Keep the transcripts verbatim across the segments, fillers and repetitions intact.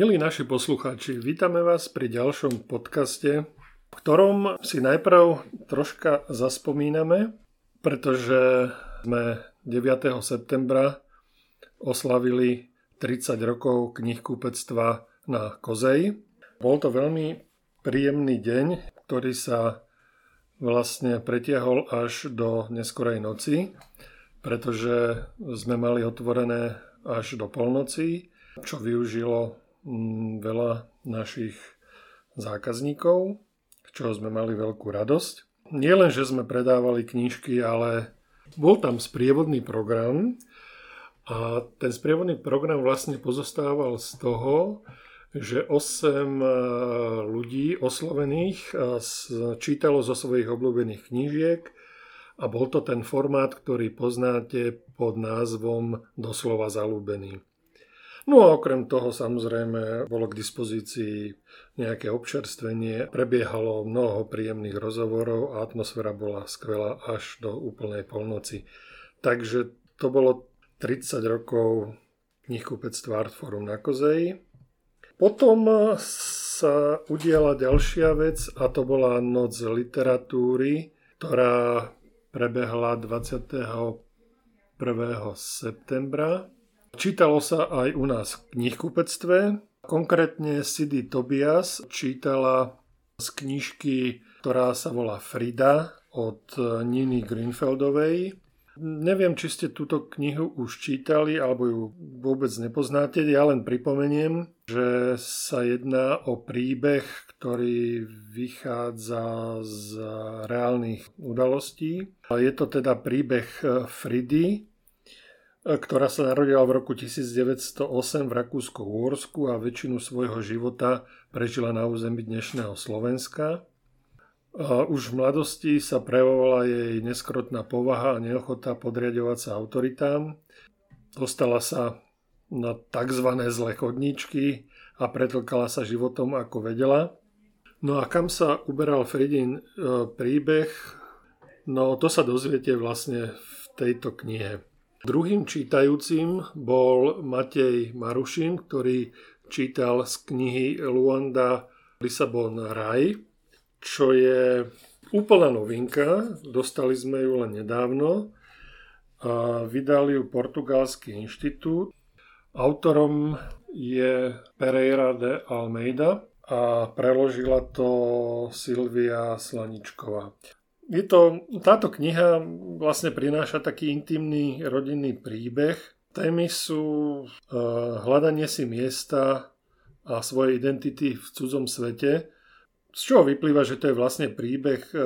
Milí naši poslucháči, vítame vás pri ďalšom podcaste, v ktorom si najprv troška zaspomíname, pretože sme deviateho septembra oslavili tridsať rokov knihkupectva na Kozeji. Bol to veľmi príjemný deň, ktorý sa vlastne pretiahol až do neskorej noci, pretože sme mali otvorené až do polnoci, čo využilo veľa našich zákazníkov, z čoho sme mali veľkú radosť. Nie len, že sme predávali knižky, ale bol tam sprievodný program a ten sprievodný program vlastne pozostával z toho, že osem ľudí oslovených čítalo zo svojich obľúbených knížiek a bol to ten formát, ktorý poznáte pod názvom Doslova zalúbený. No a okrem toho samozrejme bolo k dispozícii nejaké občerstvenie, prebiehalo mnoho príjemných rozhovorov a atmosféra bola skvelá až do úplnej polnoci. Takže to bolo tridsať rokov knihkupectva Artforum na Kozeji. Potom sa udiala ďalšia vec a to bola Noc literatúry, ktorá prebehla dvadsiateho prvého septembra. Čítalo sa aj u nás v knihkupectve. Konkrétne Sidi Tobias čítala z knižky, ktorá sa volá Frida od Niny Greenfieldovej. Neviem, či ste túto knihu už čítali, alebo ju vôbec nepoznáte. Ja len pripomeniem, že sa jedná o príbeh, ktorý vychádza z reálnych udalostí. Je to teda príbeh Fridy, ktorá sa narodila v roku devätnásť nula osem v Rakúsko-Uhorsku a väčšinu svojho života prežila na území dnešného Slovenska. Už v mladosti sa prejavovala jej neskrotná povaha a neochota podriadovať sa autoritám. Dostala sa na tzv. Zlé chodníčky a pretlkala sa životom, ako vedela. No a kam sa uberal Fridin príbeh? No to sa dozviete vlastne v tejto knihe. Druhým čítajúcim bol Matej Marušin, ktorý čítal z knihy Luanda Lisabon Raj, čo je úplná novinka, dostali sme ju len nedávno. A vydal ju Portugalský inštitút. Autorom je Pereira de Almeida a preložila to Silvia Slaničková. Je to, táto kniha vlastne prináša taký intimný rodinný príbeh. Témy sú e, hľadanie si miesta a svojej identity v cudzom svete, z čoho vyplýva, že to je vlastne príbeh e,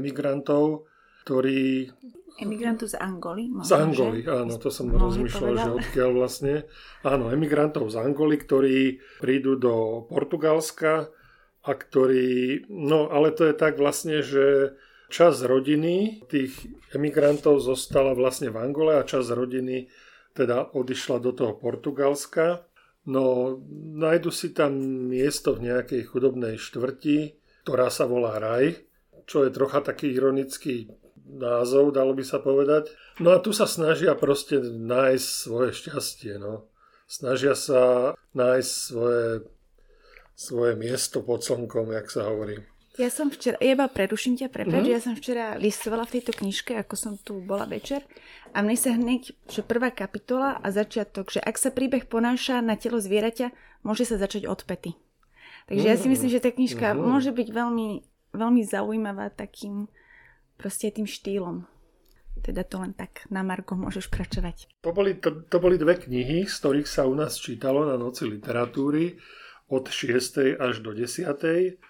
emigrantov, ktorí... Emigrantov z Angoly? Z Angoly, že? Áno, to som rozmýšľal, povedal. Že odkiaľ vlastne. Áno, emigrantov z Angoly, ktorí prídu do Portugalska a ktorí... No, ale to je tak vlastne, že... Časť rodiny tých emigrantov zostala vlastne v Angole a časť rodiny teda odišla do toho Portugalska. No, nájdu si tam miesto v nejakej chudobnej štvrti, ktorá sa volá Raj, čo je trocha taký ironický názov, dalo by sa povedať. No a tu sa snažia proste nájsť svoje šťastie, no. Snažia sa nájsť svoje, svoje miesto pod slnkom, jak sa hovorí. Ja som včera, iba preruším ťa, prepáč, mm-hmm. ja som včera listovala v tejto knižke, ako som tu bola večer a mne sa hneď, že prvá kapitola a začiatok, že ak sa príbeh ponáša na telo zvieraťa, môže sa začať od päty. Takže mm-hmm. ja si myslím, že tá knižka mm-hmm. môže byť veľmi, veľmi zaujímavá takým proste tým štýlom. Teda to len tak na margo môžeš kračovať. To boli, to, to boli dve knihy, z ktorých sa u nás čítalo na Noci literatúry od šiestej až do desiatej.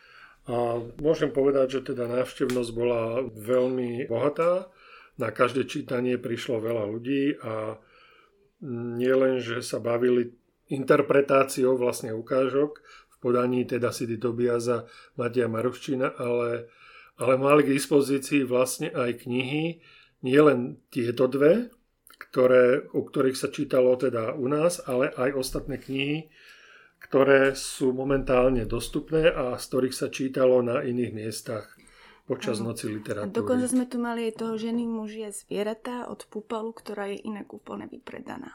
A môžem povedať, že teda návštevnosť bola veľmi bohatá. Na každé čítanie prišlo veľa ľudí a nielen, že sa bavili interpretáciou vlastne ukážok v podaní teda Sidi Tobiasa, Mateja Maruščina, ale, ale mali k dispozícii vlastne aj knihy, nielen tieto dve, ktoré, o ktorých sa čítalo teda u nás, ale aj ostatné knihy, ktoré sú momentálne dostupné a z ktorých sa čítalo na iných miestach počas Noci literatúry. A dokonca sme tu mali aj toho Ženy, muži a zvieratá od Pupalu, ktorá je inak úplne vypredaná.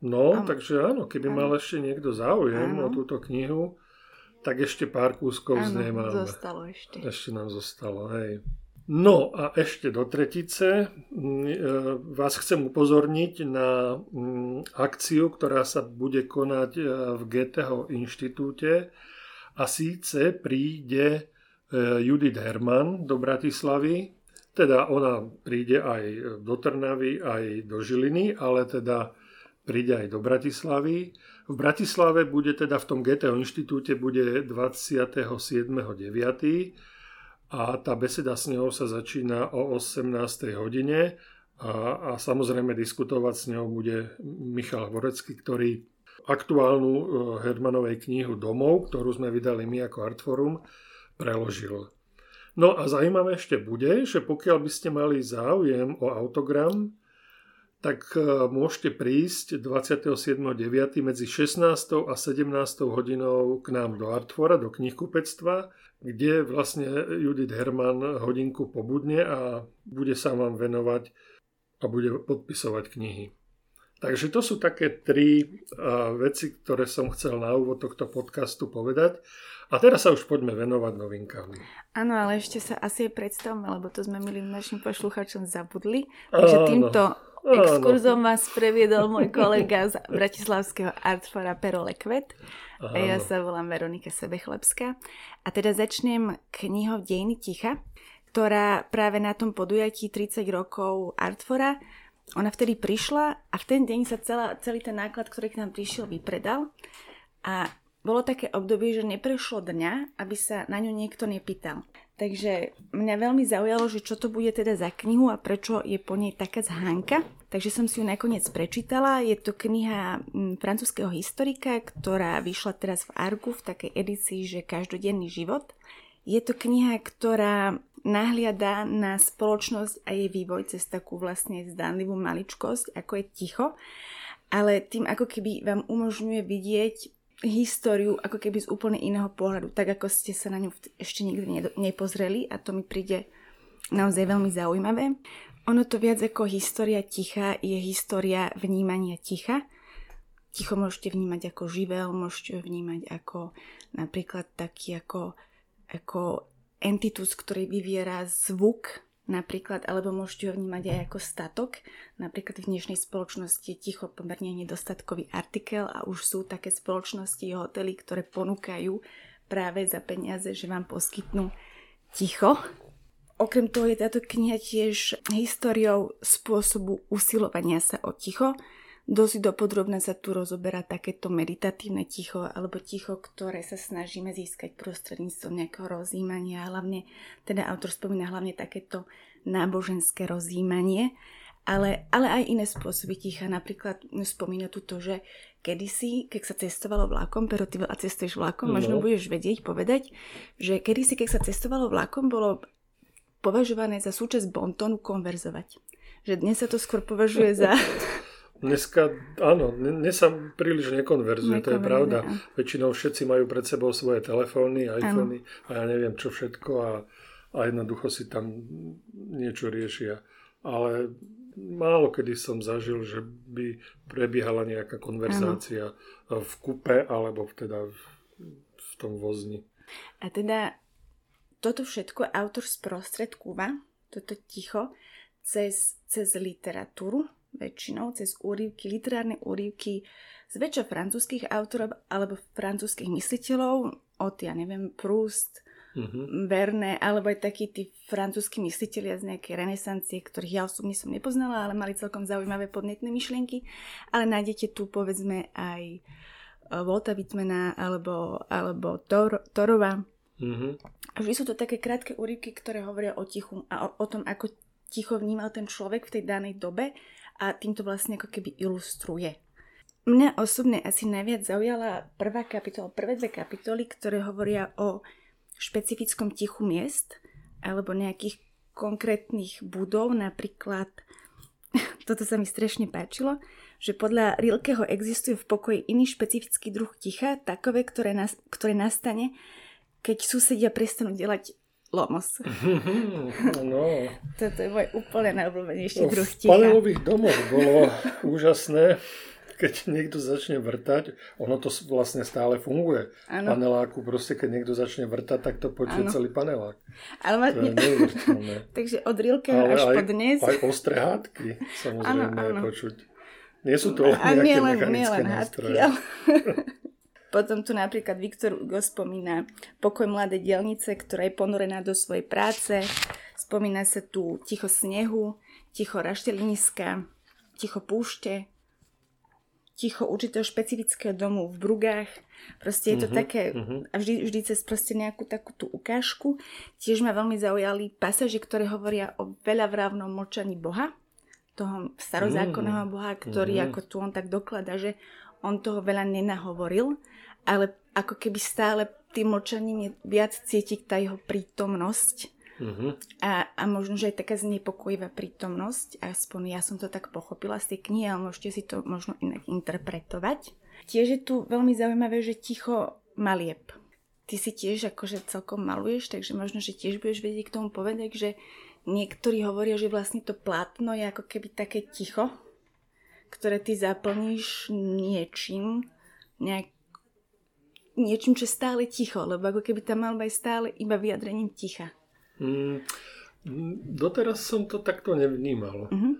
No, áno. Takže áno, keby áno. mal ešte niekto záujem áno. o túto knihu, tak ešte pár kúskov z nej máme. Zostalo ešte. Ešte nám zostalo, hej. No a ešte do tretice vás chcem upozorniť na akciu, ktorá sa bude konať v Goetheho inštitúte a síce príde Judith Herman do Bratislavy, teda ona príde aj do Trnavy, aj do Žiliny, ale teda príde aj do Bratislavy. V Bratislave bude teda v tom Goetheho inštitúte bude dvadsiateho siedmeho deviateho a tá beseda s ňou sa začína o osemnástej hodine a, a samozrejme diskutovať s ňou bude Michal Hvorecký, ktorý aktuálnu Hermanovej knihu Domov, ktorú sme vydali my ako Artforum, preložil. No a zaujímavé ešte bude, že pokiaľ by ste mali záujem o autogram, tak môžete prísť dvadsiateho siedmeho deviateho medzi šestnástou a sedemnástou hodinou k nám do Artfora, do knihkupectva, kde vlastne Judith Herman hodinku pobudne a bude sa vám venovať a bude podpisovať knihy. Takže to sú také tri veci, ktoré som chcel na úvod tohto podcastu povedať. A teraz sa už poďme venovať novinkám. Áno, ale ešte sa asi predstavme, lebo to sme milým našim poslucháčom zabudli. Takže áno. týmto exkurzom áno. vás previedol môj kolega z bratislavského Artfora Perole Kvet. A ja sa volám Veronika Sebechlebská. A teda začnem knihou Dejiny Ticha, ktorá práve na tom podujatí tridsať rokov Artfora, ona vtedy prišla a v ten deň sa celá, celý ten náklad, ktorý k nám prišiel, vypredal. A bolo také obdobie, že neprešlo dňa, aby sa na ňu niekto nepýtal. Takže mňa veľmi zaujalo, že čo to bude teda za knihu a prečo je po nej taká zhánka. Takže som si ju nakoniec prečítala. Je to kniha francúzskeho historika, ktorá vyšla teraz v Argu v takej edícii, že každodenný život. Je to kniha, ktorá nahliada na spoločnosť a jej vývoj cez takú vlastne zdánlivú maličkosť, ako je ticho. Ale tým ako keby vám umožňuje vidieť históriu ako keby z úplne iného pohľadu, tak ako ste sa na ňu ešte nikdy nepozreli a to mi príde naozaj veľmi zaujímavé. Ono to viac ako história ticha je história vnímania ticha. Ticho môžete vnímať ako živel, môžete vnímať ako napríklad taký ako, ako entitus, ktorý vyviera zvuk napríklad, alebo môžete ho vnímať aj ako statok. Napríklad v dnešnej spoločnosti je ticho pomerne nedostatkový artikel a už sú také spoločnosti a hotely, ktoré ponúkajú práve za peniaze, že vám poskytnú ticho. Okrem toho je táto kniha tiež históriou spôsobu usilovania sa o ticho. Dosť dopodrobne sa tu rozoberá takéto meditatívne ticho alebo ticho, ktoré sa snažíme získať prostredníctvom nejakého rozjímania. Hlavne, teda autor spomína hlavne takéto náboženské rozjímanie, ale, ale aj iné spôsoby ticha. Napríklad spomína tu to, že kedysi, keď sa cestovalo vlakom, pero ty veľa cestuješ vlakom, no. možno budeš vedieť povedať, že kedysi, keď sa cestovalo vlakom, bolo považované za súčasť bontónu konverzovať. Že dnes sa to skôr považuje za... Dneska, áno, dnes sa príliš nekonverzuje, to je pravda. Väčšinou všetci majú pred sebou svoje telefóny, iPhony a ja neviem čo všetko a, a jednoducho si tam niečo riešia. Ale málo kedy som zažil, že by prebiehala nejaká konverzácia ano. v kupe alebo teda v, v tom vozni. A teda toto všetko autor sprostredkúva, toto ticho, cez, cez literatúru. Väčšinou cez úryvky, literárne úryvky zväčša francúzskych autorov alebo francúzskych mysliteľov od, ja neviem, Proust, mm-hmm. Verne, alebo aj takí tí francúzski myslitelia z nejakej renesancie, ktorých ja osobne som nepoznala, ale mali celkom zaujímavé podnetné myšlienky. Ale nájdete tu, povedzme, aj Volta Wittmana alebo, alebo Tor, Torova. Mm-hmm. Vždy sú to také krátke úryvky, ktoré hovoria o tichu a o, o tom, ako ticho vnímal ten človek v tej danej dobe. A týmto vlastne ako keby ilustruje. Mňa osobne asi najviac zaujala prvá kapitola, prvé dve kapitoly, ktoré hovoria o špecifickom tichu miest alebo nejakých konkrétnych budov. Napríklad, toto sa mi strašne páčilo, že podľa Rilkeho existuje v pokoji iný špecifický druh ticha, takové, ktoré, nas, ktoré nastane, keď susedia prestanú delať lomos. No. Toto je môj úplne najobľúbenejší druh ticha. V panelových domoch bolo úžasné, keď niekto začne vrtať, ono to vlastne stále funguje. V paneláku proste, keď niekto začne vrtať, tak to počuje ano. Celý panelák. Ale to je neuveriteľné. Takže od Rilke až po dnes. Ale aj ostré hádky, samozrejme, ano, ano. Počuť. Nie sú to nejaké nie len, mechanické nie nástroje. Hádky, ale... Potom tu napríklad Viktor Ugo spomína Pokoj mladé dielnice, ktorá je ponorená do svojej práce. Spomína sa tu Ticho snehu, Ticho rašteliniska, Ticho púšte, Ticho určitého špecifického domu v Brugách. Proste je to uh-huh, také, uh-huh. a vždy, vždy cez proste nejakú takú tú ukážku. Tiež ma veľmi zaujali pasáže, ktoré hovoria o veľavrávnom mlčaní Boha, toho starozákonného Boha, ktorý uh-huh. ako tu on tak dokladá, že on toho veľa nenahovoril, ale ako keby stále tým mlčaním viac cítiť tá jeho prítomnosť. Uh-huh. A, a možno, že aj taká znepokojivá prítomnosť, aspoň ja som to tak pochopila z tej knihy, ale môžete si to možno inak interpretovať. Tiež je tu veľmi zaujímavé, že ticho malieb. Ty si tiež akože celkom maluješ, takže možno, že tiež budeš vedieť k tomu povedať, že niektorí hovoria, že vlastne to plátno je ako keby také ticho, ktoré ty zaplníš niečím, nejak, niečím, čo je stále ticho, lebo ako keby tá malba je stále iba vyjadrením ticha. Mm, doteraz som to takto nevnímal. Mm-hmm.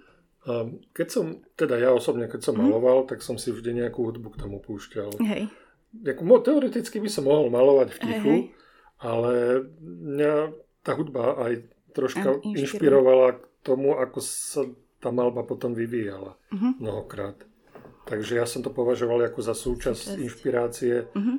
Keď som, teda ja osobne, keď som mm-hmm. maloval, tak som si vždy nejakú hudbu k tomu púšťal. Hej. Teoreticky by som mohol malovať v tichu, hej, hej. ale mňa tá hudba aj troška An, inšpirovala k tomu, ako sa tá malba potom vyvíjala mm-hmm. mnohokrát. Takže ja som to považoval ako za súčasť, súčasť. Inšpirácie. Mm-hmm.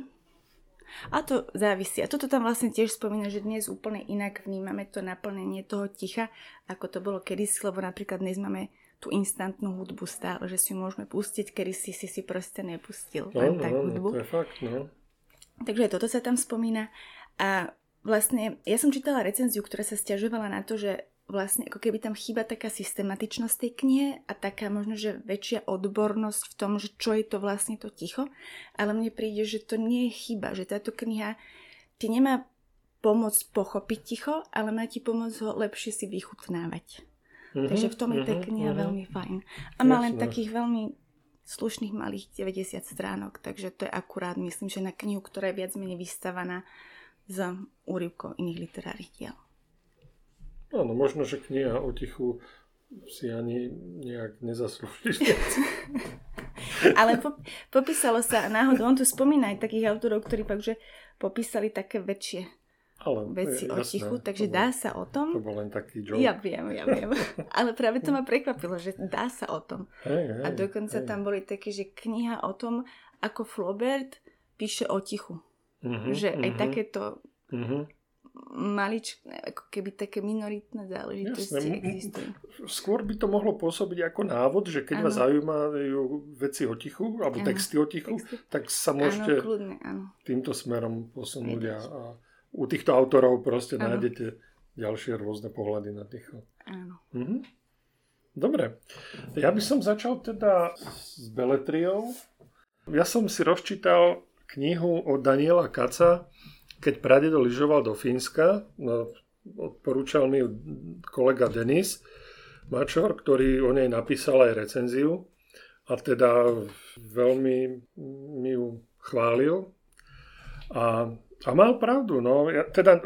A to závisí. A toto tam vlastne tiež spomína, že dnes úplne inak vnímame to naplnenie toho ticha, ako to bolo kedysi, lebo napríklad dnes máme tú instantnú hudbu stále, že si ju môžeme pustiť, kedysi si si proste nepustil no, tak no, hudbu. To je fakt, no. Takže toto sa tam spomína. A vlastne ja som čítala recenziu, ktorá sa sťažovala na to, že vlastne ako keby tam chýba taká systematičnosť tej knihy a taká možno, že väčšia odbornosť v tom, že čo je to vlastne to ticho. Ale mne príde, že to nie je chyba, že táto kniha ti nemá pomôcť pochopiť ticho, ale má ti pomôcť ho lepšie si vychutnávať. Mm-hmm, Takže v tom je tá kniha mm-hmm. veľmi fajn. A má len takých veľmi slušných malých deväťdesiat stránok, takže to je akurát, myslím, že na knihu, ktorá je viac menej vystavaná z úryvkov iných literárnych diel. Áno, možno, že kniha o tichu si ani nejak nezaslúžiš. Ale po, popísalo sa náhodou, on tu spomína aj takých autorov, ktorí pak že popísali také väčšie ale, veci je, o jasné, tichu, takže bol, dá sa o tom. To bol len taký joke. Ja viem, ja viem. Ale práve to ma prekvapilo, že dá sa o tom. Hey, hey, a dokonca hey. Tam boli také, že kniha o tom, ako Flaubert píše o tichu. Mm-hmm, že mm-hmm. aj takéto... Mm-hmm. maličké, ako keby také minoritné záležitosti Jasne, existujú. Skôr by to mohlo pôsobiť ako návod, že keď ano. Vás zaujímajú veci o tichu, alebo ano. Texty o tichu, texty. Tak sa môžete ano, kľudne, ano. Týmto smerom posunúť a, a u týchto autorov proste ano. Nájdete ďalšie rôzne pohľady na ticho. Áno. Mhm. Dobre. Ja by som začal teda s beletriou. Ja som si rozčítal knihu od Daniela Kaca Keď Pradedo lyžoval do Fínska, no, odporúčal mi kolega Denis Mačor, ktorý o nej napísal aj recenziu a teda veľmi mi ju chválil. A, a mal pravdu, no. Ja, teda,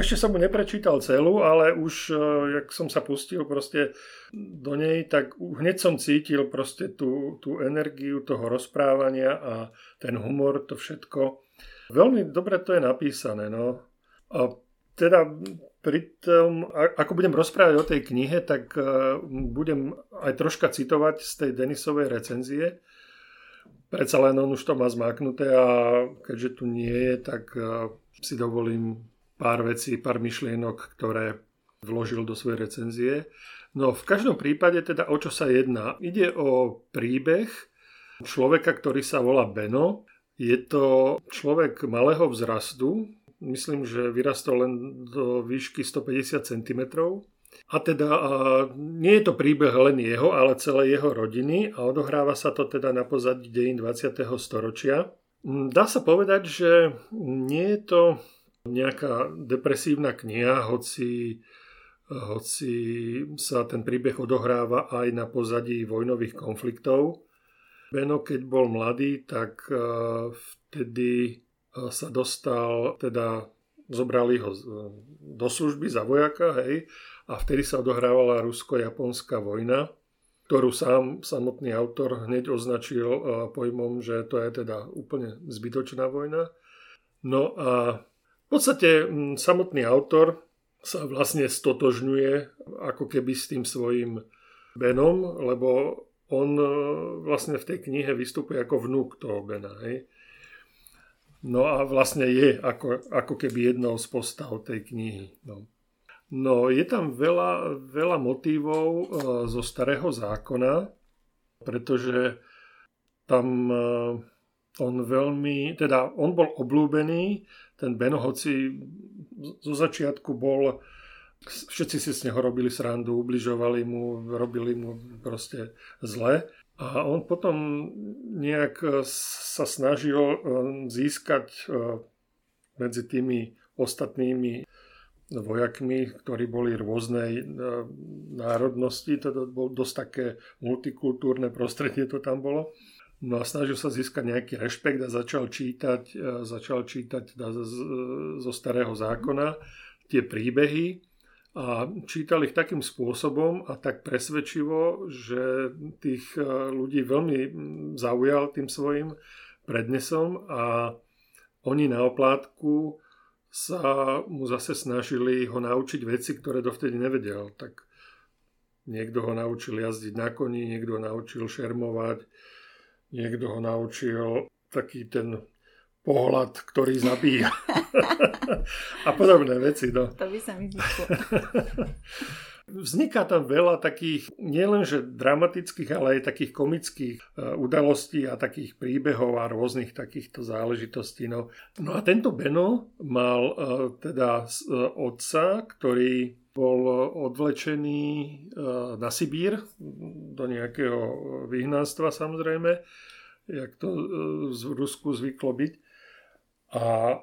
ešte som mu neprečítal celú, ale už, jak som sa pustil proste do nej, tak hneď som cítil proste tú, tú energiu toho rozprávania a ten humor, to všetko. Veľmi dobre to je napísané, no. A teda pri tom, ako budem rozprávať o tej knihe, tak budem aj troška citovať z tej Denisovej recenzie. Predsa len on už to má zmáknuté a keďže tu nie je, tak si dovolím pár vecí, pár myšlienok, ktoré vložil do svojej recenzie. No v každom prípade teda o čo sa jedná. Ide o príbeh človeka, ktorý sa volá Beno. Je to človek malého vzrastu, myslím, že vyrastol len do výšky stopäťdesiat centimetrov. A teda a nie je to príbeh len jeho, ale celej jeho rodiny a odohráva sa to teda na pozadí dejín dvadsiateho storočia. Dá sa povedať, že nie je to nejaká depresívna kniha, hoci, hoci sa ten príbeh odohráva aj na pozadí vojnových konfliktov. Beno, keď bol mladý, tak vtedy sa dostal, teda zobrali ho do služby za vojaka, hej, a vtedy sa odohrávala rusko-japonská vojna, ktorú sám samotný autor hneď označil pojmom, že to je teda úplne zbytočná vojna. No a v podstate samotný autor sa vlastne stotožňuje ako keby s tým svojím Benom, lebo on vlastne v tej knihe vystupuje ako vnúk toho Bena. Hej. No a vlastne je ako, ako keby jednou z postav tej knihy. No. No, je tam veľa, veľa motívov zo Starého zákona, pretože tam on veľmi, teda on bol obľúbený, ten Beno, hoci zo začiatku bol, všetci si s neho robili srandu, ubližovali mu, robili mu proste zle. A on potom nejak sa snažil získať medzi tými ostatnými vojakmi, ktorí boli rôznej národnosti, teda bol dosť také multikultúrne prostredie to tam bolo. No a snažil sa získať nejaký rešpekt a začal čítať, začal čítať zo Starého zákona tie príbehy a čítal ich takým spôsobom a tak presvedčivo, že tých ľudí veľmi zaujal tým svojim prednesom a oni na oplátku sa mu zase snažili ho naučiť veci, ktoré dovtedy nevedel. Tak niekto ho naučil jazdiť na koni, niekto ho naučil šermovať, niekto ho naučil taký ten pohľad, ktorý zabíja. A podobné veci. No. To by sa mi zvyšlo. Vzniká tam veľa takých, nielenže dramatických, ale aj takých komických udalostí a takých príbehov a rôznych takýchto záležitostí. No, no a tento Beno mal uh, teda uh, otca, ktorý bol odvlečený uh, na Sibír do nejakého vyhnanstva, samozrejme, jak to uh, v Rusku zvyklo byť. A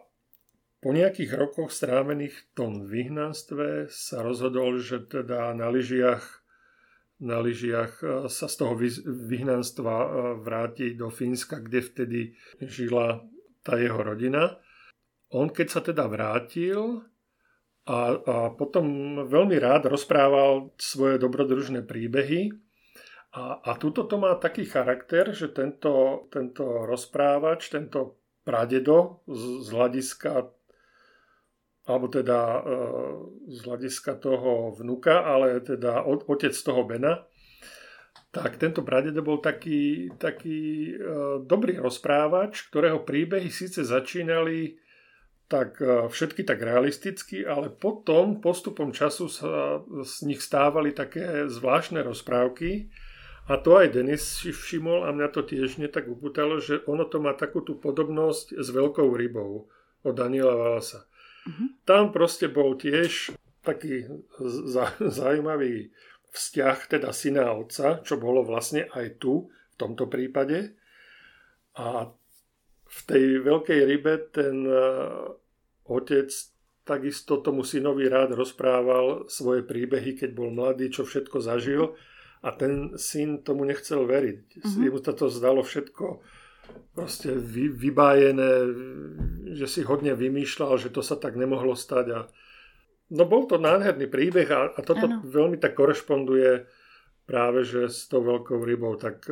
po nejakých rokoch strávených v tom vyhnanstve sa rozhodol, že teda na lyžiach, na lyžiach sa z toho vyhnanstva vráti do Fínska, kde vtedy žila tá jeho rodina. On keď sa teda vrátil a, a potom veľmi rád rozprával svoje dobrodružné príbehy a, a tuto to má taký charakter, že tento, tento rozprávač, tento pradedo z, z hľadiska alebo teda z hľadiska toho vnuka, ale teda otec toho Bena, tak tento pradedo bol taký, taký dobrý rozprávač, ktorého príbehy síce začínali tak, všetky tak realisticky, ale potom postupom času sa z nich stávali také zvláštne rozprávky. A to aj Denis si všimol a mňa to tiež nie tak upútalo, že ono to má takú tú podobnosť s Veľkou rybou od Daniela Valasa. Tam proste bol tiež taký zaujímavý vzťah, teda syna a otca, čo bolo vlastne aj tu, v tomto prípade. A v tej Veľkej rybe ten otec takisto tomu synovi rád rozprával svoje príbehy, keď bol mladý, čo všetko zažil. A ten syn tomu nechcel veriť. Mm-hmm. Jemu sa to zdalo všetko proste vy, vybájené, že si hodne vymýšľal, že to sa tak nemohlo stať. A... No bol to nádherný príbeh a, a toto ano. Veľmi tak korešponduje práve že s tou Veľkou rybou. Tak,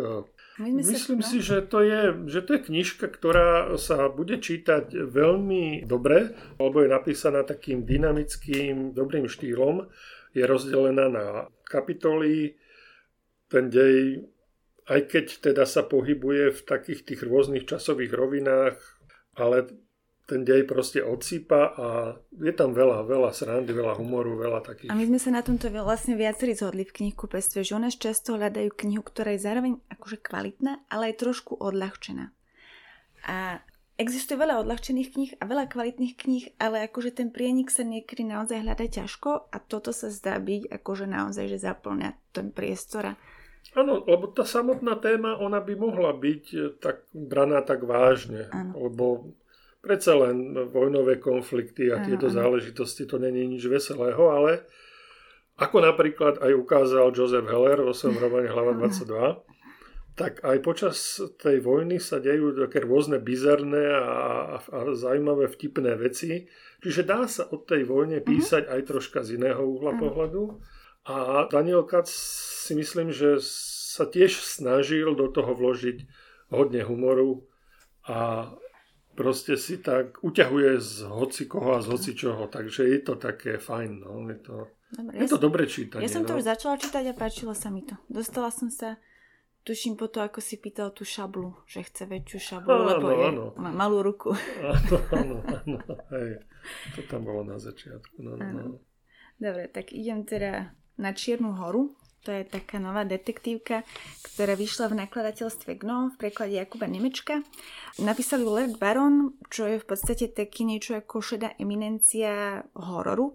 My myslím si, že to, je, že to je knižka, ktorá sa bude čítať veľmi dobre, lebo je napísaná takým dynamickým, dobrým štýlom. Je rozdelená na kapitoly. Ten dej, aj keď teda sa pohybuje v takých tých rôznych časových rovinách, ale ten dej proste odsýpa a je tam veľa, veľa srandy, veľa humoru, veľa takých. A my sme sa na tomto vlastne viacerí zhodli v knihkupectve, že u nás často hľadajú knihu, ktorá je zároveň akože kvalitná, ale aj trošku odľahčená. A existuje veľa odľahčených kníh a veľa kvalitných kníh, ale akože ten prienik sa niekedy naozaj hľada ťažko a toto sa zdá byť akože naozaj, že zaplňa ten priestor. Áno, lebo tá samotná téma, ona by mohla byť tak, braná tak vážne, ano. Lebo predsa len vojnové konflikty a ano, tieto ano. záležitosti, to není nič veselého, ale ako napríklad aj ukázal Joseph Heller vo svojom románe Hlava dvadsaťdva, Tak aj počas tej vojny sa dejú také rôzne bizarné a, a, a zaujímavé vtipné veci. Čiže dá sa od tej vojne písať mm-hmm. aj troška z iného uhla mm-hmm. pohľadu. A Daniel Kac si myslím, že sa tiež snažil do toho vložiť hodne humoru a proste si tak uťahuje z hocikoho a z hocičoho. Takže je to také fajn. No? Je to, dobre, je to ja dobré čítanie. Ja som to no? už začala čítať a páčilo sa mi to. Dostala som sa... Tuším po to, ako si pýtal tú šablu, že chce väčšiu šablu, áno, lebo je, áno. má malú ruku. Áno, áno, áno. Hej. To tam bolo na začiatku. No, no. Dobre, tak idem teda na Čiernu horu. To je taká nová detektívka, ktorá vyšla v nakladateľstve Gnom v preklade Jakuba Nemečka. Napísal ju Led Baron, čo je v podstate taký niečo ako šedá eminencia hororu.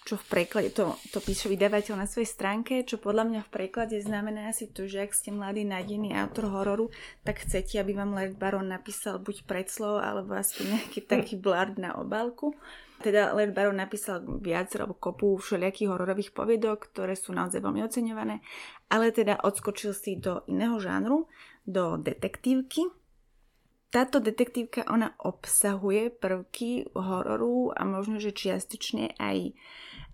Čo v preklade, to, to píše vydavateľ na svojej stránke, čo podľa mňa v preklade znamená asi to, že ak ste mladý nádejný autor hororu, tak chcete, aby vám Led Baron napísal buď predslov, alebo aspoň nejaký taký blard na obálku. Teda Led Baron napísal viac alebo kopu všelijakých hororových poviedok, ktoré sú naozaj veľmi oceňované, ale teda odskočil si do iného žánru, do detektívky. Táto detektívka, ona obsahuje prvky hororu a možno, že čiastočne aj,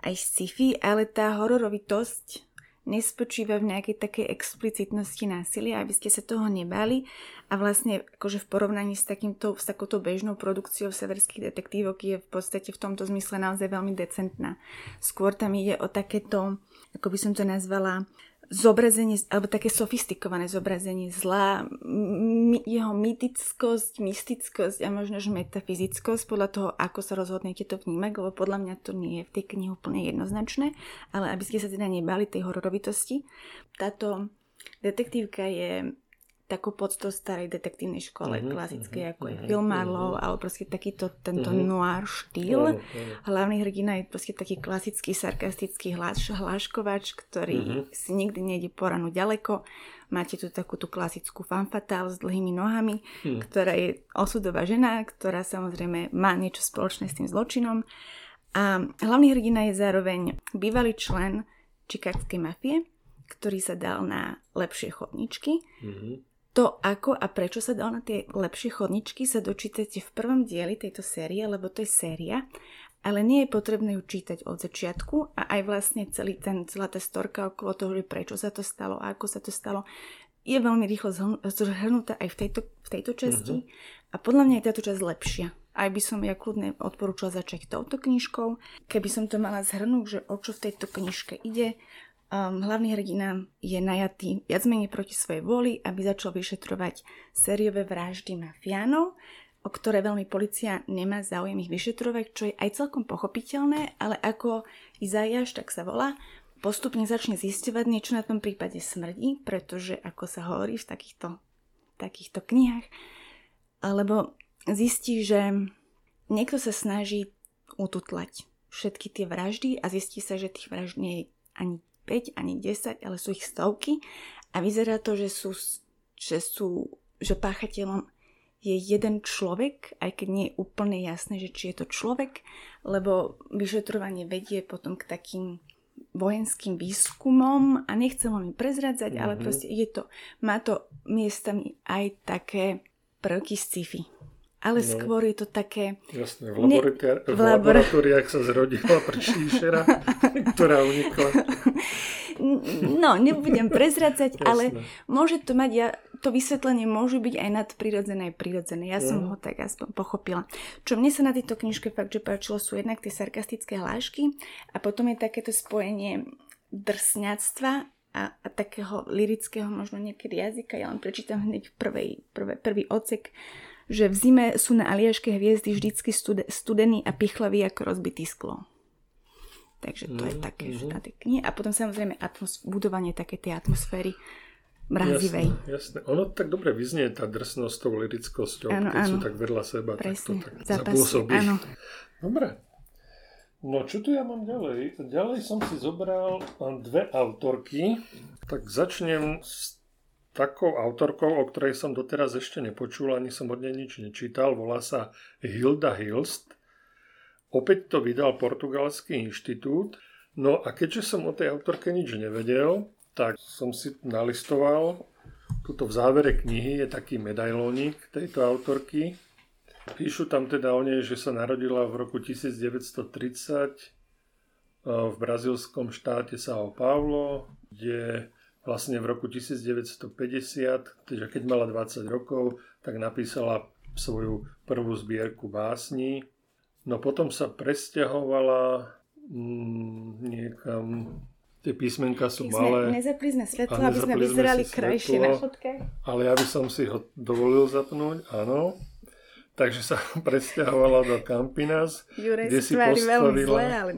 aj sci-fi, ale tá hororovitosť nespočíva v nejakej takej explicitnosti násilia, aby ste sa toho nebali. A vlastne akože v porovnaní s, takýmto, s takouto bežnou produkciou severských detektívok je v podstate v tomto zmysle naozaj veľmi decentná. Skôr tam ide o takéto, ako by som to nazvala, zobrazenie, alebo také sofistikované zobrazenie zla, m- jeho mytickosť, mystickosť a možno že metafyzickosť podľa toho, ako sa rozhodnete to vnímať, lebo podľa mňa to nie je v tej knihe úplne jednoznačné, ale aby ste sa teda nebali tej hororovitosti. Táto detektívka je takú poctou starej detektívnej škole, uh-huh, klasickej, uh-huh, ako je uh-huh, Phil Marlowe, uh-huh. alebo proste takýto tento uh-huh. noir štýl. Uh-huh. Hlavný hrdina je proste taký klasický, sarkastický hláš, hláškovač, ktorý uh-huh. si nikdy nejde po ranu ďaleko. Máte tu takú tú klasickú femme fatale s dlhými nohami, uh-huh. ktorá je osudová žena, ktorá samozrejme má niečo spoločné s tým zločinom. A hlavný hrdina je zároveň bývalý člen chicagskej mafie, ktorý sa dal na lepšie chodničky. Uh-huh. To, ako a prečo sa dal na tie lepšie chodničky, sa dočítate v prvom dieli tejto série, lebo to je séria, ale nie je potrebné ju čítať od začiatku a aj vlastne celý ten, celá tá storka okolo toho, že prečo sa to stalo a ako sa to stalo, je veľmi rýchlo zhrnutá aj v tejto, v tejto časti uh-huh. a podľa mňa je táto časť lepšia. Aj by som ja kľudne odporúčala začať touto knižkou. Keby som to mala zhrnúť, že o čo v tejto knižke ide, Um, hlavný hrdina je najatý viac menej proti svojej vôli, aby začal vyšetrovať sériové vraždy mafiánov, o ktoré veľmi polícia nemá záujem ich vyšetrovať, čo je aj celkom pochopiteľné, ale ako Izajáš, tak sa volá, postupne začne zisťovať niečo na tom prípade smrdí, pretože ako sa hovorí v takýchto, takýchto knihách, lebo zistí, že niekto sa snaží ututlať všetky tie vraždy a zistí sa, že tých vražd nie je ani päť, ani desať, ale sú ich stovky a vyzerá to, že sú, že sú, že páchateľom je jeden človek, aj keď nie je úplne jasné, že či je to človek, lebo vyšetrovanie vedie potom k takým vojenským výskumom a nechcem vám ich prezradzať, mm-hmm. ale proste je to, má to miestami aj také prvky sci-fi. Ale no, skôr je to také... Jasné, v, laboratóri- ne... v laboratóriách sa zrodila pršíšera, ktorá unikla. No, nebudem prezracať, ale môže to mať, ja, to vysvetlenie môže byť aj nadprirodzené, aj prirodzené. Ja som no. ho tak aspoň pochopila. Čo mne sa na tejto knižke fakt, že páčilo, sú jednak tie sarkastické hlášky a potom je takéto spojenie drsňactva A, a takého lirického možno niekedy jazyka. Ja len prečítam hneď prvej, prvé, prvý odsek, že v zime sú na Aliaške hviezdy vždycky stude, studený a pichlavý ako rozbitý sklo. Takže to mm, je také, mm. že na tej knihe. A potom samozrejme atmos- budovanie také tej atmosféry mrazivej. Jasné, jasné. Ono tak dobre vyznie tá drsnosť tou lirickosťou, keď áno. sú tak vedľa seba. Presne, tak to tak zapôsobí. Áno. Dobre. No čo tu ja mám ďalej? Ďalej som si zobral dve autorky. Tak začnem s takou autorkou, o ktorej som doteraz ešte nepočul, ani som od nej nič nečítal. Volá sa Hilda Hilst. Opäť to vydal Portugalský inštitút. No a keďže som o tej autorke nič nevedel, tak som si nalistoval Tuto v závere knihy je taký medailónik tejto autorky. Píšu tam teda o nej, že sa narodila v roku devätnásťtridsať v brazílskom štáte São Paulo, kde vlastne v roku devätnásťpäťdesiat, teda keď mala dvadsať rokov, tak napísala svoju prvú zbierku básní. No potom sa presťahovala mm, niekam, tie písmenka sú malé. Nezapli sme svetlo, aby sme vyzerali krajšie na fotke. Ale ja by som si ho dovolil zapnúť, áno. Takže sa presťahovala do Campinas, Jure, kde si postavila, zle, ale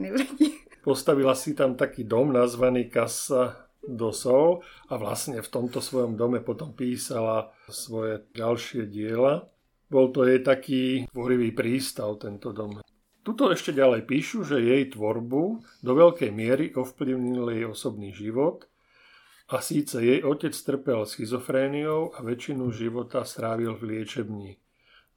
postavila si tam taký dom nazvaný Casa do Sol a vlastne v tomto svojom dome potom písala svoje ďalšie diela. Bol to jej taký tvorivý prístav, tento dom. Tuto ešte ďalej píšu, že jej tvorbu do veľkej miery ovplyvnil jej osobný život a síce jej otec trpel schizofréniou a väčšinu života strávil v liečebni.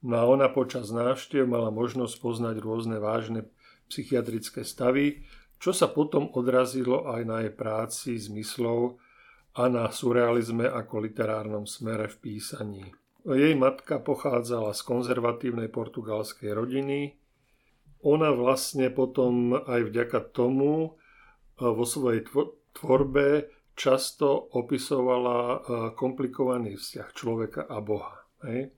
No a ona počas návštev mala možnosť poznať rôzne vážne psychiatrické stavy, čo sa potom odrazilo aj na jej práci zmyslov a na surrealizme ako literárnom smere v písaní. Jej matka pochádzala z konzervatívnej portugalskej rodiny. Ona vlastne potom aj vďaka tomu vo svojej tvorbe často opisovala komplikovaný vzťah človeka a Boha. Hej?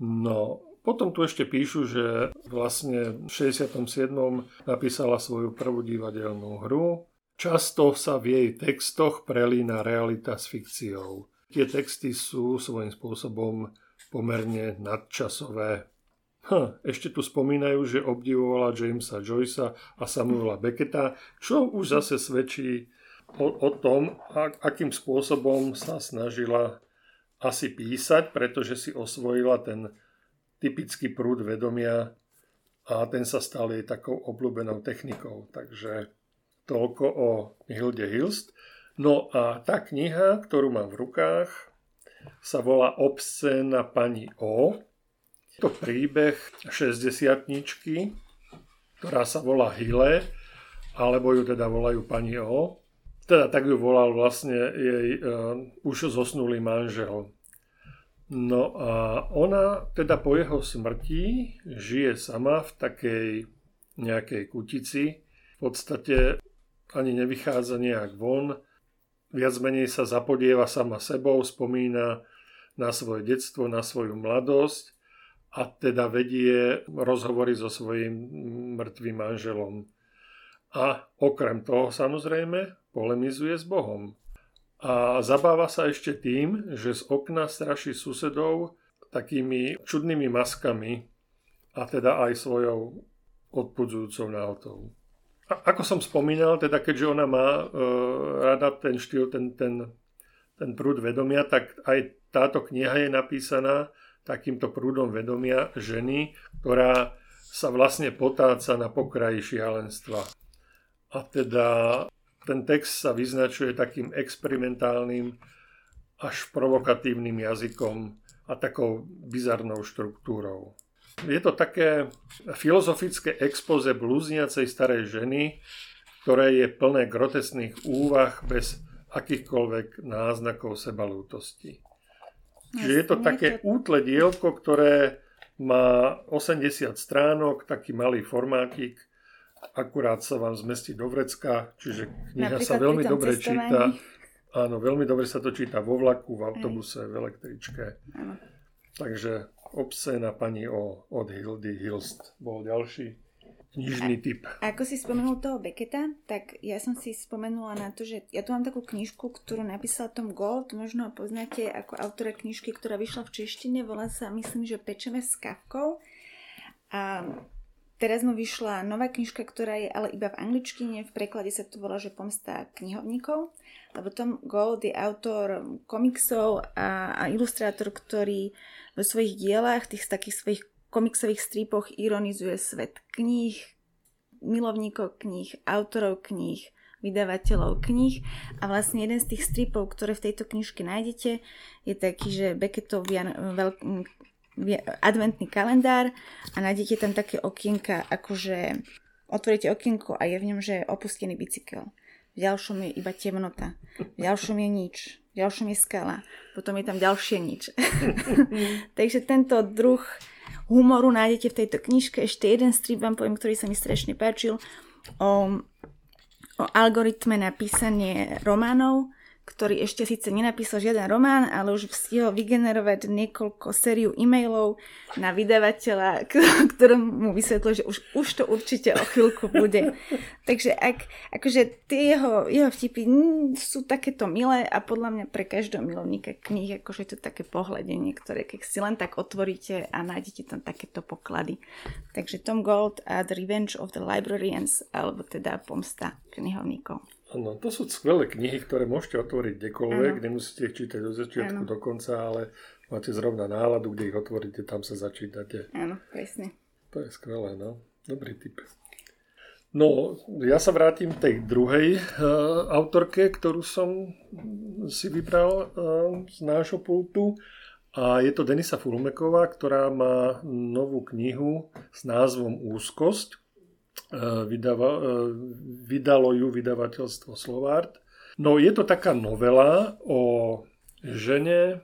No, potom tu ešte píšu, že vlastne v šesťdesiatom siedmom napísala svoju prvú divadelnú hru. Často sa v jej textoch prelína realita s fikciou. Tie texty sú svojím spôsobom pomerne nadčasové. Ha, ešte tu spomínajú, že obdivovala Jamesa Joycea a Samuela Becketa, čo už zase svedčí o, o tom, akým spôsobom sa snažila asi písať, pretože si osvojila ten typický prúd vedomia a ten sa stal jej takou obľúbenou technikou. Takže toľko o Hilde Hilst. No a tá kniha, ktorú mám v rukách, sa volá Obscéna pani O. Je to príbeh šesťdesiatničky, ktorá sa volá Hile, alebo ju teda volajú pani O. Teda tak ju volal vlastne jej e, už zosnulý manžel. No a ona teda po jeho smrti žije sama v takej nejakej kutici. V podstate ani nevychádza nejak von. Viac menej sa zapodieva sama sebou, spomína na svoje detstvo, na svoju mladosť a teda vedie rozhovory so svojím mŕtvým manželom. A okrem toho samozrejme polemizuje s Bohom. A zabáva sa ešte tým, že z okna straší susedov takými čudnými maskami a teda aj svojou odpudzujúcou náutou. A ako som spomínal, teda keďže ona má e, rada ten štýl, ten, ten, ten prúd vedomia, tak aj táto kniha je napísaná takýmto prúdom vedomia ženy, ktorá sa vlastne potáca na pokraji šialenstva. A teda ten text sa vyznačuje takým experimentálnym až provokatívnym jazykom a takou bizarnou štruktúrou. Je to také filozofické expoze blúzniacej starej ženy, ktoré je plné grotesných úvah bez akýchkoľvek náznakov sebalútosti. Čiže je to také útle dielko, ktoré má osemdesiat stránok, taký malý formátik, akurát sa vám zmestí do vrecka, čiže kniha napríklad sa veľmi dobre cestovaní. Číta. Áno, veľmi dobre sa to číta vo vlaku, v autobuse, v električke. Áno. Takže Obscéna pani O od Hildy Hilst bol ďalší knižný typ. A ako si spomenul toho Becketa, tak ja som si spomenula na to, že ja tu mám takú knižku, ktorú napísal Tom Gold, možno poznáte ako autora knižky, ktorá vyšla v češtine, volá sa, myslím, že Pečeme s kávkou. A teraz mu vyšla nová knižka, ktorá je ale iba v angličtine, v preklade sa to volá, že Pomsta knihovníkov, lebo Tom Gold je autor komiksov a, a ilustrátor, ktorý vo svojich dielách, tých takých svojich komiksových stripoch ironizuje svet kníh, milovníkov kníh, autorov kníh, vydavateľov kníh a vlastne jeden z tých stripov, ktoré v tejto knižke nájdete, je taký, že Beckettov veľký adventný kalendár a nájdete tam také okienka, akože otvoríte okienko a je v ňom, že je opustený bicykel. V ďalšom je iba temnota. V ďalšom je nič. V ďalším je skala, potom je tam ďalšie nič. Takže tento druh humoru nájdete v tejto knižke. Ešte jeden strip vám poviem, ktorý sa mi strašne páčil, o, o algoritme na písanie románov, ktorý ešte síce nenapísal žiaden román, ale už stihol vygenerovať niekoľko sériu e-mailov na vydavateľa, ktorému vysvetlil, že už, už to určite o chvíľku bude. Takže ak, akože tie jeho, jeho vtipy sú takéto milé a podľa mňa pre každého milovníka kníh akože je to také pohľadenie, ktoré keď si len tak otvoríte a nájdete tam takéto poklady. Takže Tom Gold a The Revenge of the Librarians, alebo teda Pomsta knihovníkov. Áno, to sú skvelé knihy, ktoré môžete otvoriť kdekoľvek, nemusíte ich čítať do začiatku ano. do konca, ale máte zrovna náladu, kde ich otvoríte, tam sa začítate. Áno, presne. To je skvelé, no. Dobrý tip. No, ja sa vrátim k tej druhej uh, autorke, ktorú som si vybral uh, z nášho pultu. A je to Denisa Fulmeková, ktorá má novú knihu s názvom Úzkosť. Vydava, vydalo ju vydavateľstvo Slovart. No je to taká novela o žene,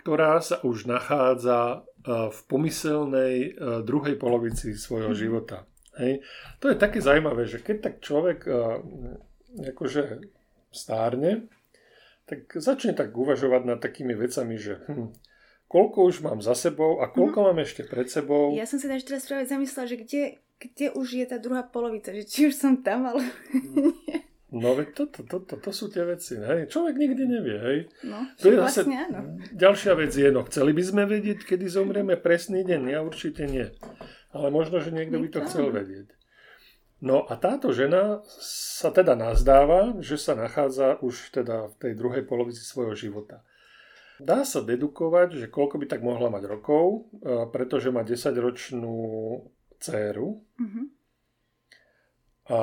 ktorá sa už nachádza v pomyselnej druhej polovici svojho života. Hej. To je také zaujímavé, že keď tak človek akože stárne, tak začne tak uvažovať nad takými vecami, že... Hm, koľko už mám za sebou a koľko mm. mám ešte pred sebou. Ja som si teraz práve zamyslela, že kde, kde už je tá druhá polovica, že či už som tam, ale nie. No veď toto, toto, to sú tie veci, hej. Človek nikdy nevie, hej. No, to je vlastne zase... áno. Ďalšia vec je, no chceli by sme vedieť, kedy zomrieme presný deň, ja určite nie. Ale možno, že niekto by to chcel vedieť. No a táto žena sa teda nazdáva, že sa nachádza už teda v tej druhej polovici svojho života. Dá sa dedukovať, že koľko by tak mohla mať rokov, pretože má desaťročnú dcéru. Mm-hmm. A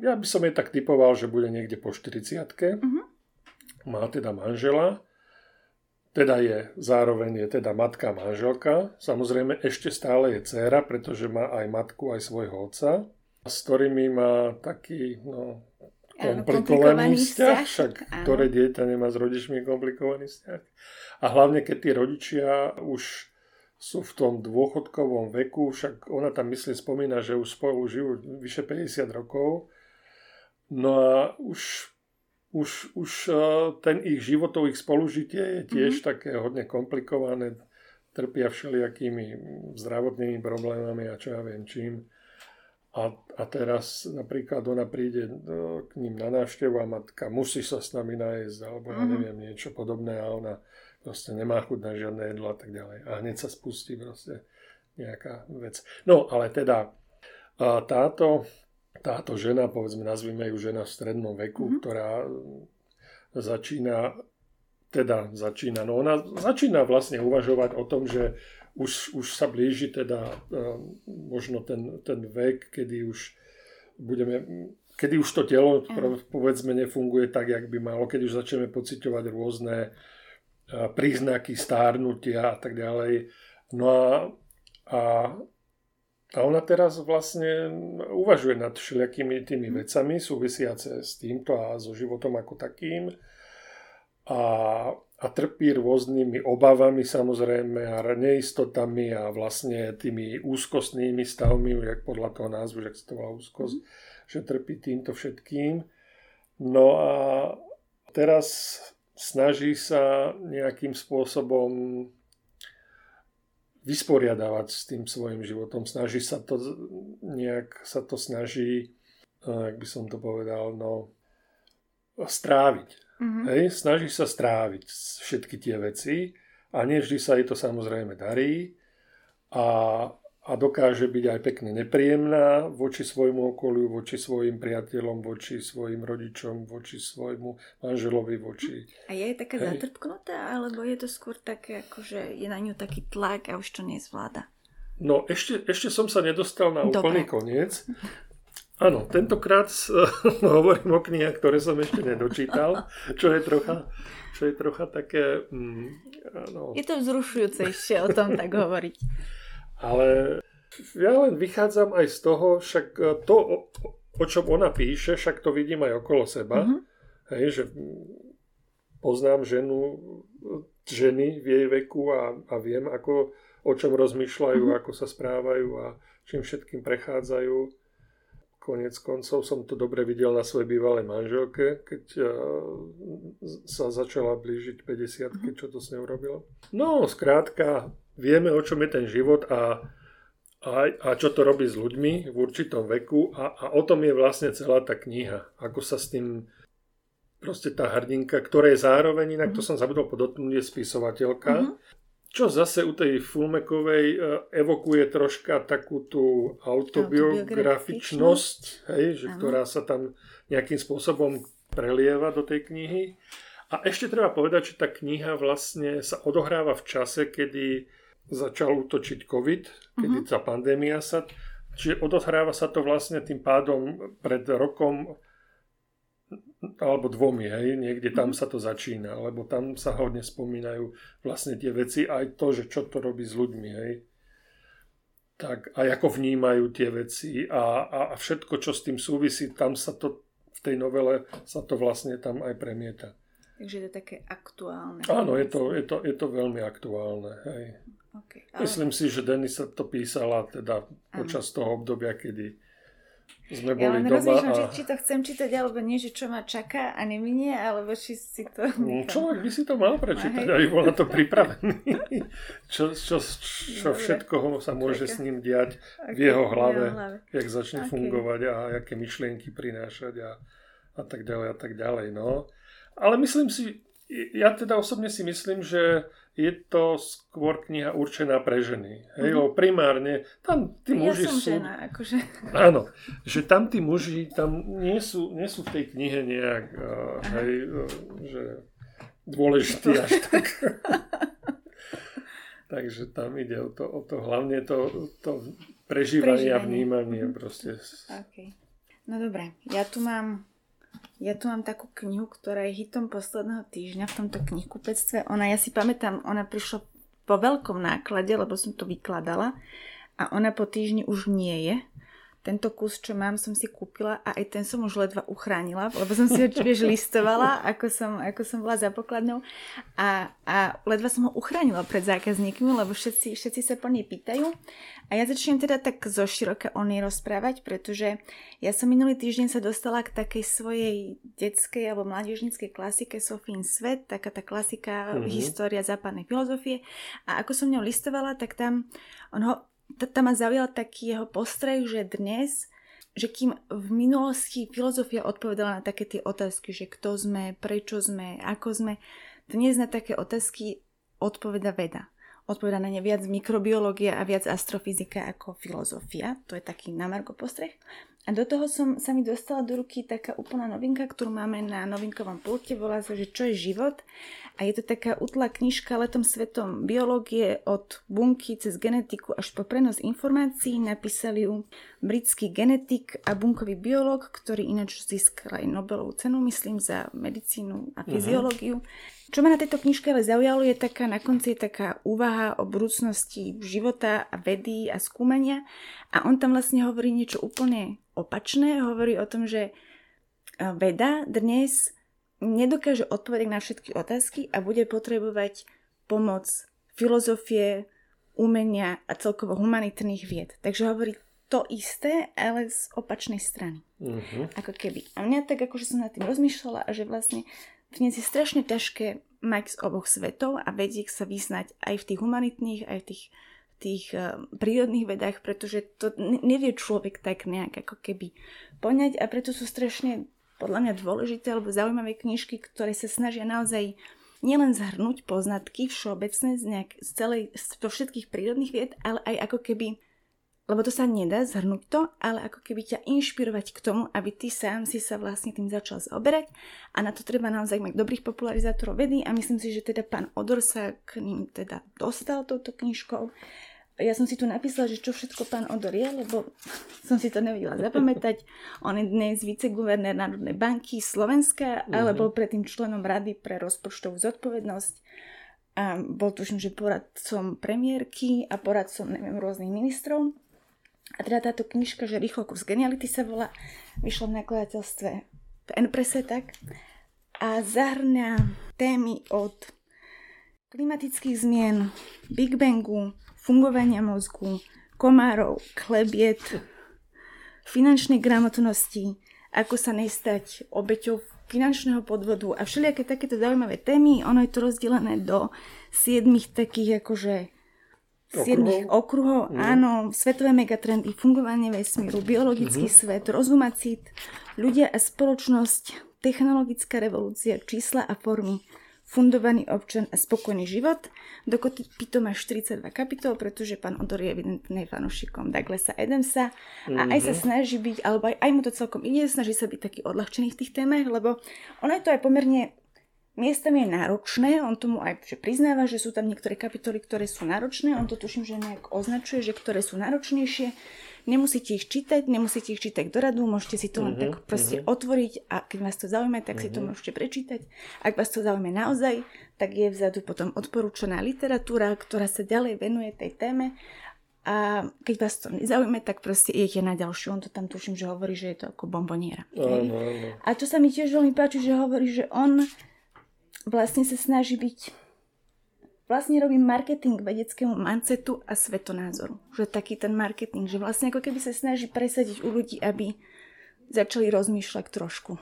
ja by som jej tak typoval, že bude niekde po štyridsiatke. Mm-hmm. Má teda manžela. Teda je, zároveň je teda matka manželka. Samozrejme ešte stále je dcéra, pretože má aj matku, aj svojho otca. S ktorými má taký... No, komplikovaný vzťah, však áno. Ktoré dieťa nemá s rodičmi komplikovaný vzťah. A hlavne, keď tí rodičia už sú v tom dôchodkovom veku, však ona tam myslím spomína, že už spolu žijú vyše päťdesiat rokov. No a už, už, už ten ich život, ich spolužitie je tiež mm-hmm. také hodne komplikované. Trpia všelijakými zdravotnými problémami a čo ja viem čím. A, a teraz napríklad ona príde no, k ním na návštevu a matka musí sa s nami najesť alebo ja neviem niečo podobné a ona proste nemá chuť na žiadne jedlo a tak ďalej. A hneď sa spustí proste nejaká vec. No ale teda táto, táto žena, povedzme nazvime ju žena v strednom veku, mm-hmm. ktorá začína, teda začína, no ona začína vlastne uvažovať o tom, že Už, už sa blíži teda možno ten, ten vek, kedy už budeme, kedy už to telo povedzme nefunguje tak, jak by malo, keď už začneme pociťovať rôzne príznaky stárnutia a tak ďalej. No a, a, a ona teraz vlastne uvažuje nad všelijakými tými vecami súvisiace s týmto a so životom ako takým. A a trpí rôznymi obavami samozrejme a neistotami a vlastne tými úzkostnými stavmi, jak podľa toho názvu, že to bola úzkosť, že trpí týmto všetkým. No a teraz snaží sa nejakým spôsobom vysporiadavať s tým svojim životom. Snaží sa to, nejak sa to snaží, jak by som to povedal, no, stráviť. Mm-hmm. Hej, snaží sa stráviť všetky tie veci a nie vždy sa jej to samozrejme darí a, a dokáže byť aj pekne nepríjemná voči svojmu okoliu, voči svojim priateľom, voči svojim rodičom, voči svojmu manželovi, voči... A je taká hej. zatrpknutá, alebo je to skôr také, akože je na ňu taký tlak a už to nezvláda? No, ešte, ešte som sa nedostal na úplný Dobre. koniec. Áno, tentokrát no, hovorím o knihách, ktoré som ešte nedočítal, čo je trocha, čo je trocha také... Mm, no. Je to vzrušujúce ešte o tom tak hovoriť. Ale ja len vychádzam aj z toho, však to, o, o čom ona píše, však to vidím aj okolo seba, mm-hmm. hej, že poznám ženu, ženy v jej veku a, a viem, ako, o čom rozmýšľajú, mm-hmm. ako sa správajú a čím všetkým prechádzajú. Koniec koncov som to dobre videl na svojej bývalej manželke, keď sa začala blížiť päťdesiatke, čo to s ňou robilo. No, skrátka, vieme, o čom je ten život a, a, a čo to robí s ľuďmi v určitom veku a, a o tom je vlastne celá tá kniha. Ako sa s tým, proste tá hrdinka, ktorá je zároveň, inak to som zabudol podotknúť, je spisovateľka, mm-hmm. čo zase u tej Fulmekovej evokuje troška takú tú autobiografičnosť, hej, že, ktorá sa tam nejakým spôsobom prelieva do tej knihy. A ešte treba povedať, že tá kniha vlastne sa odohráva v čase, kedy začal útočiť COVID, kedy tá pandémia sa... Čiže odohráva sa to vlastne tým pádom pred rokom alebo dvomi, hej, niekde tam sa to začína, lebo tam sa hodne spomínajú vlastne tie veci, aj to, že čo to robí s ľuďmi, hej. Tak, a ako vnímajú tie veci a, a, a všetko, čo s tým súvisí, tam sa to, v tej novele sa to vlastne tam aj premieta. Takže je to také aktuálne. Áno, je to, je to, je to veľmi aktuálne, hej. Okay, ale... Myslím si, že Denis sa to písala teda počas toho obdobia, kedy sme boli ja len rozmýšľam, a... či to chcem čítať alebo nie, že čo ma čaká a neminie, alebo či si to... No, človek by si to mal prečítať, aby bol na to pripravený. čo, čo, čo všetko sa môže s ním diať okay, v jeho hlave, v jeho hlave. Jak začne okay. fungovať a aké myšlienky prinášať a, a tak ďalej a tak ďalej. No. Ale myslím si, ja teda osobne si myslím, že je to skôr kniha určená pre ženy. Hej, mm-hmm. lebo primárne tam tí muži ja som sú... žena, akože. Áno, že tam tí muži tam nie sú, nie sú v tej knihe nejak uh, hej, uh, že dôležitý až tak. Takže tam ide o to, o to hlavne to, to prežívanie a vnímanie. Mm-hmm. Proste. Okay. No dobré, ja tu mám... Ja tu mám takú knihu, ktorá je hitom posledného týždňa v tomto knihkupectve. Ona, ja si pamätám, ona prišla po veľkom náklade, lebo som to vykladala a ona po týždni už nie je. Tento kus, čo mám, som si kúpila a aj ten som už ledva uchránila, lebo som si ho, vieš, listovala, ako som, ako som bola za pokladnou a, a ledva som ho uchránila pred zákazníkmi, lebo všetci, všetci sa po nej pýtajú. A ja začnem teda tak zoširoka o nej rozprávať, pretože ja som minulý týždeň sa dostala k takej svojej detskej alebo mládežníckej klasike Sofín svet, taká tá klasika mm-hmm. história západnej filozofie a ako som ňou listovala, tak tam on ho tam ma zaujal taký jeho postreh, že dnes, že kým v minulosti filozofia odpovedala na také tie otázky, že kto sme, prečo sme, ako sme, dnes na také otázky odpoveda veda. Odpoveda na ne viac mikrobiológia a viac astrofyzika ako filozofia. To je taký na margo postreh. A do toho som sa mi dostala do ruky taká úplná novinka, ktorú máme na novinkovom pulte, volá sa, že čo je život. A je to taká utlá knižka letom svetom biológie od bunky cez genetiku až po prenos informácií. Napísali ju britský genetik a bunkový biológ, ktorý ináč získal aj Nobelovú cenu, myslím, za medicínu a fyziológiu. Uh-huh. Čo ma na tejto knižke ale zaujalo, je taká, na konci je taká úvaha o budúcnosti života a vedy a skúmania. A on tam vlastne hovorí niečo úplne opačné, hovorí o tom, že veda dnes nedokáže odpovedať na všetky otázky a bude potrebovať pomoc filozofie, umenia a celkovo humanitných vied. Takže hovorí to isté, ale z opačnej strany. Uh-huh. Ako keby. A mňa tak akože som nad tým rozmýšľala a že vlastne dnes je strašne ťažké mať z oboch svetov a vedieť sa vyznať aj v tých humanitných, aj v tých tých prírodných vedách, pretože to nevie človek tak nejak ako keby poňať a preto sú strašne podľa mňa dôležité alebo zaujímavé knižky, ktoré sa snažia naozaj nielen zhrnúť poznatky všeobecné z, nejak, z celej, zo všetkých prírodných vied, ale aj ako keby, lebo to sa nedá zhrnúť to, ale ako keby ťa inšpirovať k tomu, aby ty sám si sa vlastne tým začal zaoberať a na to treba naozaj mať dobrých popularizátorov vedy a myslím si, že teda pán Odor sa k ním teda dostal touto knižkou. Ja som si tu napísala, že čo všetko pán Odor je, lebo som si to nevedela zapamätať. On je dnes viceguvernér Národnej banky Slovenska, ale bol predtým členom Rady pre rozpočtovú zodpovednosť. A bol tuším, že poradcom premiérky a poradcom, neviem, rôznych ministrov. A teda táto knižka, že Rýchlo kurz geniality sa volá, vyšla v nakladateľstve N Presse, tak. a zahrňa témy od klimatických zmien, Big Bangu, fungovania mozgu, komárov, klebiet, finančnej gramotnosti, ako sa nestať obeťou finančného podvodu a všelijaké takéto zaujímavé témy. Ono je to rozdelené do siedmých takých akože siedmých okruhov. Mm. Áno, svetové megatrendy, fungovanie vesmíru, biologický mm. svet, rozumacit, ľudia a spoločnosť, technologická revolúcia, čísla a formy, fundovaný občan a spokojný život. Dokopy to má štyridsaťdva kapitol, pretože pán Odor je evidentne fanúšikom Douglasa Adamsa a aj sa snaží byť, alebo aj, aj mu to celkom ide, snaží sa byť taký odľahčený v tých témach, lebo ono je to aj pomerne miestami je náročné, on tomu aj priznáva, že sú tam niektoré kapitoly, ktoré sú náročné, on to tuším, že nejak označuje, že ktoré sú náročnejšie. Nemusíte ich čítať, nemusíte ich čítať do radu, môžete si to len uh-huh, tak proste uh-huh. otvoriť a keď vás to zaujíma, tak uh-huh. si to môžete prečítať. Ak vás to zaujíma naozaj, tak je vzadu potom odporúčaná literatúra, ktorá sa ďalej venuje tej téme a keď vás to nezaujíma, tak proste idete na ďalšiu. On to tam tuším, že hovorí, že je to ako bomboniera. Uh-huh. Uh-huh. A to sa mi tiež veľmi páči, že hovorí, že on vlastne sa snaží byť Vlastne robím marketing vedeckému mindsetu a svetonázoru. Že taký ten marketing, že vlastne ako keby sa snaží presadiť u ľudí, aby začali rozmýšľať trošku.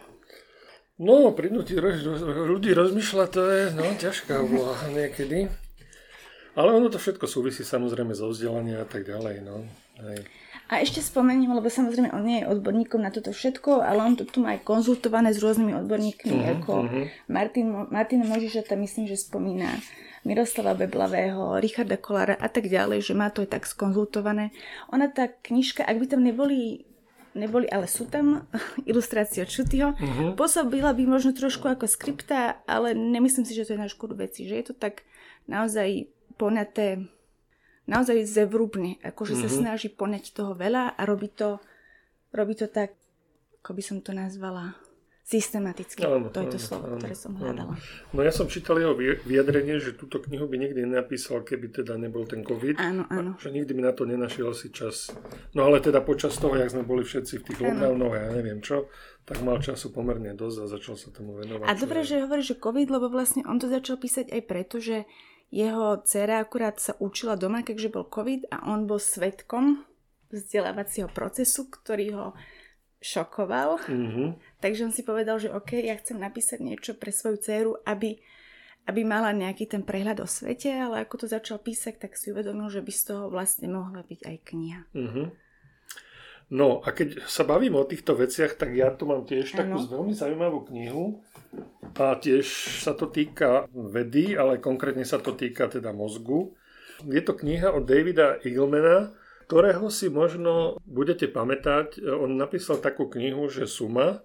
No, prinútiť ľudí rozmýšľať, to je no, ťažká úloha niekedy. Ale ono to všetko súvisí samozrejme so vzdelaním a tak ďalej. No. A ešte spomeniem, lebo samozrejme on nie je odborníkom na toto všetko, ale on to tu má aj konzultované s rôznymi odborníkmi, mm, ako mm. Martin, Martin Možišata, myslím, že spomína Miroslava Beblavého, Richarda Kolára a tak ďalej, že má to aj tak skonzultované. Ona tá knižka, ak by tam neboli, neboli ale sú tam ilustrácie od Šutyho, uh-huh. pôsobila by možno trošku ako skripta, ale nemyslím si, že to je na škodu veci, že je to tak naozaj poňaté, naozaj zevrubne, akože uh-huh. sa snaží poňať toho veľa a robí to, robí to tak, ako by som to nazvala, systematicky. Áno, to je to áno, slovo, áno, ktoré som hľadala. Áno. No ja som čítal jeho vyjadrenie, že túto knihu by nikdy nenapísal, keby teda nebol ten COVID. Áno, áno. Že nikdy by na to nenašiel si čas. No ale teda počas toho, jak sme boli všetci v tých lockdownoch, ja neviem čo, tak mal času pomerne dosť a začal sa tomu venovať. A dobre, že hovorí, že COVID, lebo vlastne on to začal písať aj preto, že jeho dcéra akurát sa učila doma, keďže bol COVID a on bol svedkom vzdelávacieho procesu, ktorý ho šokoval, mm-hmm. takže on si povedal, že OK, ja chcem napísať niečo pre svoju dceru, aby, aby mala nejaký ten prehľad o svete, ale ako to začal písať, tak si uvedomil, že by z toho vlastne mohla byť aj kniha. Mm-hmm. No a keď sa bavím o týchto veciach, tak ja tu mám tiež takú ano. veľmi zaujímavú knihu a tiež sa to týka vedy, ale konkrétne sa to týka teda mozgu. Je to kniha od Davida Eaglemana, ktorého si možno budete pamätať. On napísal takú knihu, že Suma,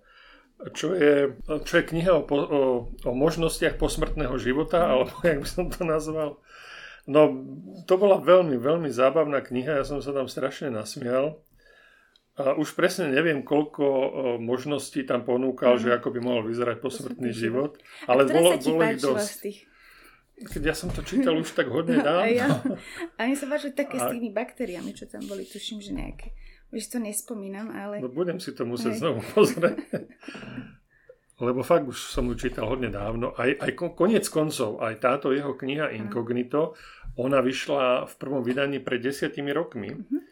čo je, čo je kniha o, o, o možnostiach posmrtného života, alebo jak by som to nazval. No, to bola veľmi, veľmi zábavná kniha, ja som sa tam strašne nasmial. A už presne neviem, koľko možností tam ponúkal, mm. že ako by mohol vyzerať posmrtný život. Ale bolo, bolo ich dosť. Keď ja som to čítal už tak hodne dávno. A, ja, a mi sa páčili také a... s tými baktériami, čo tam boli, tuším, že nejaké. Už to nespomínam, ale... No budem si to musieť aj. znovu pozrieť. Lebo fakt už som ju čítal hodne dávno. Aj, aj koniec koncov, aj táto jeho kniha Incognito, ona vyšla v prvom vydaní pred desiatimi rokmi. Uh-huh.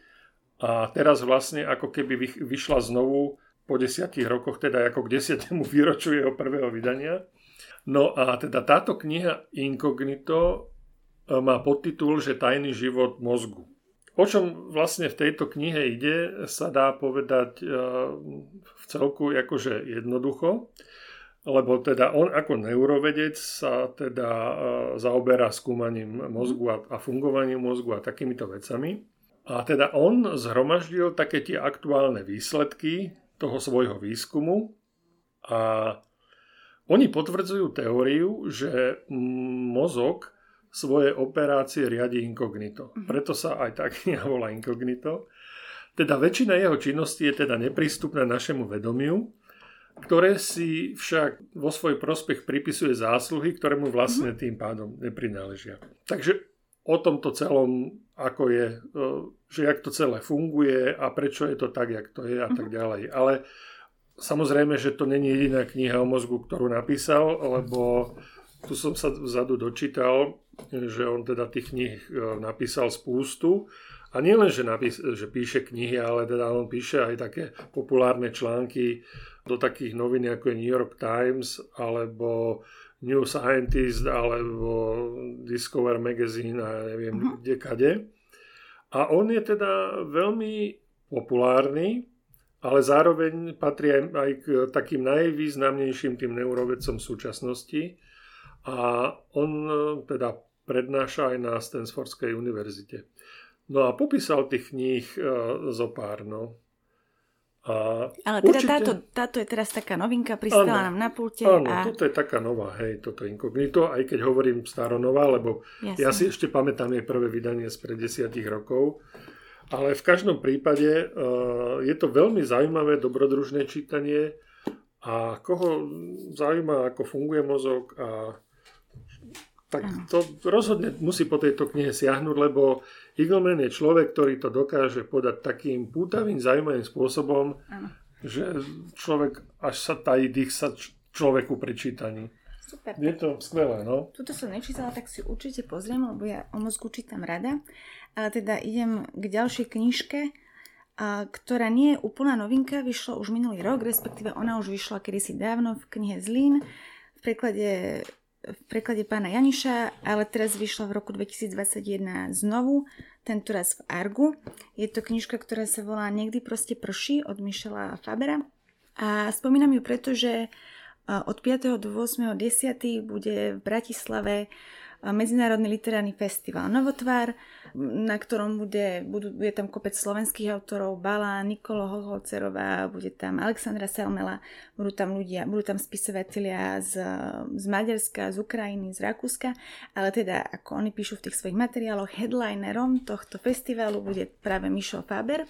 A teraz vlastne ako keby vyšla znovu po desiatich rokoch, teda ako k desiatemu výročiu jeho prvého vydania. No a teda táto kniha Incognito má podtitul, že tajný život mozgu. O čom vlastne v tejto knihe ide, sa dá povedať v celku akože jednoducho, lebo teda on ako neurovedec sa teda zaoberá skúmaním mozgu a fungovaním mozgu a takýmito vecami. A teda on zhromaždil také tie aktuálne výsledky toho svojho výskumu a oni potvrdzujú teóriu, že mozog svoje operácie riadi inkognito. Preto sa aj tá kniha volá Inkognito. Teda väčšina jeho činnosti je teda neprístupná našemu vedomiu, ktoré si však vo svoj prospech pripisuje zásluhy, ktoré mu vlastne tým pádom neprináležia. Takže o tomto celom, ako je, že jak to celé funguje a prečo je to tak, jak to je a tak ďalej. Ale Samozrejme, že to není jediná kniha o mozgu, ktorú napísal, lebo tu som sa vzadu dočítal, že on teda tých kníh napísal spústu. A nie len, že, napís- že píše knihy, ale teda on píše aj také populárne články do takých novín, ako je New York Times, alebo New Scientist, alebo Discover Magazine a neviem, uh-huh. kde kade. A on je teda veľmi populárny, ale zároveň patrí aj, aj k takým najvýznamnejším tým neurovedcom súčasnosti. A on teda prednáša aj na Stanfordskej univerzite. No a popísal tých kníh e, zo pár, no. A ale teda určite... táto, táto je teraz taká novinka, pristala ano, nám na pulte. Áno, a... toto je taká nová, hej, toto inkognito, aj keď hovorím staronová, lebo Jasne. ja si ešte pamätám jej prvé vydanie spred desiatich rokov. Ale v každom prípade e, je to veľmi zaujímavé, dobrodružné čítanie. A koho zaujíma, ako funguje mozog, a tak to rozhodne musí po tejto knihe siahnuť, lebo Eagleman je človek, ktorý to dokáže podať takým pútavým, zaujímavým spôsobom, ano. že človek až sa tají dých sa č- človeku pri čítaní. Super. Je to skvelé, no. Tuto som nečítala, tak si určite pozriem, lebo ja o mozgu čítam rada. Ale teda idem k ďalšej knižke, ktorá nie je úplná novinka, vyšla už minulý rok, respektíve ona už vyšla kedysi dávno v knihe Zlín, v preklade... v preklade pána Janiša, ale teraz vyšla v roku dvetisícdvadsaťjeden znovu, tentoraz v Argu. Je to knižka, ktorá sa volá Niekdy proste prší od Michela Fabera. A spomínam ju preto, že od piateho do ôsmeho desiateho bude v Bratislave Medzinárodný literárny festival Novotvar, na ktorom bude, budú, bude tam kopec slovenských autorov, Bala, Nikolo Hoholcerová, bude tam Alexandra Selmela, budú tam ľudia, budú tam spisovatelia z, z Maďarska, z Ukrajiny, z Rakúska, ale teda, ako oni píšu v tých svojich materiáloch, headlinerom tohto festivalu bude práve Michel Faber.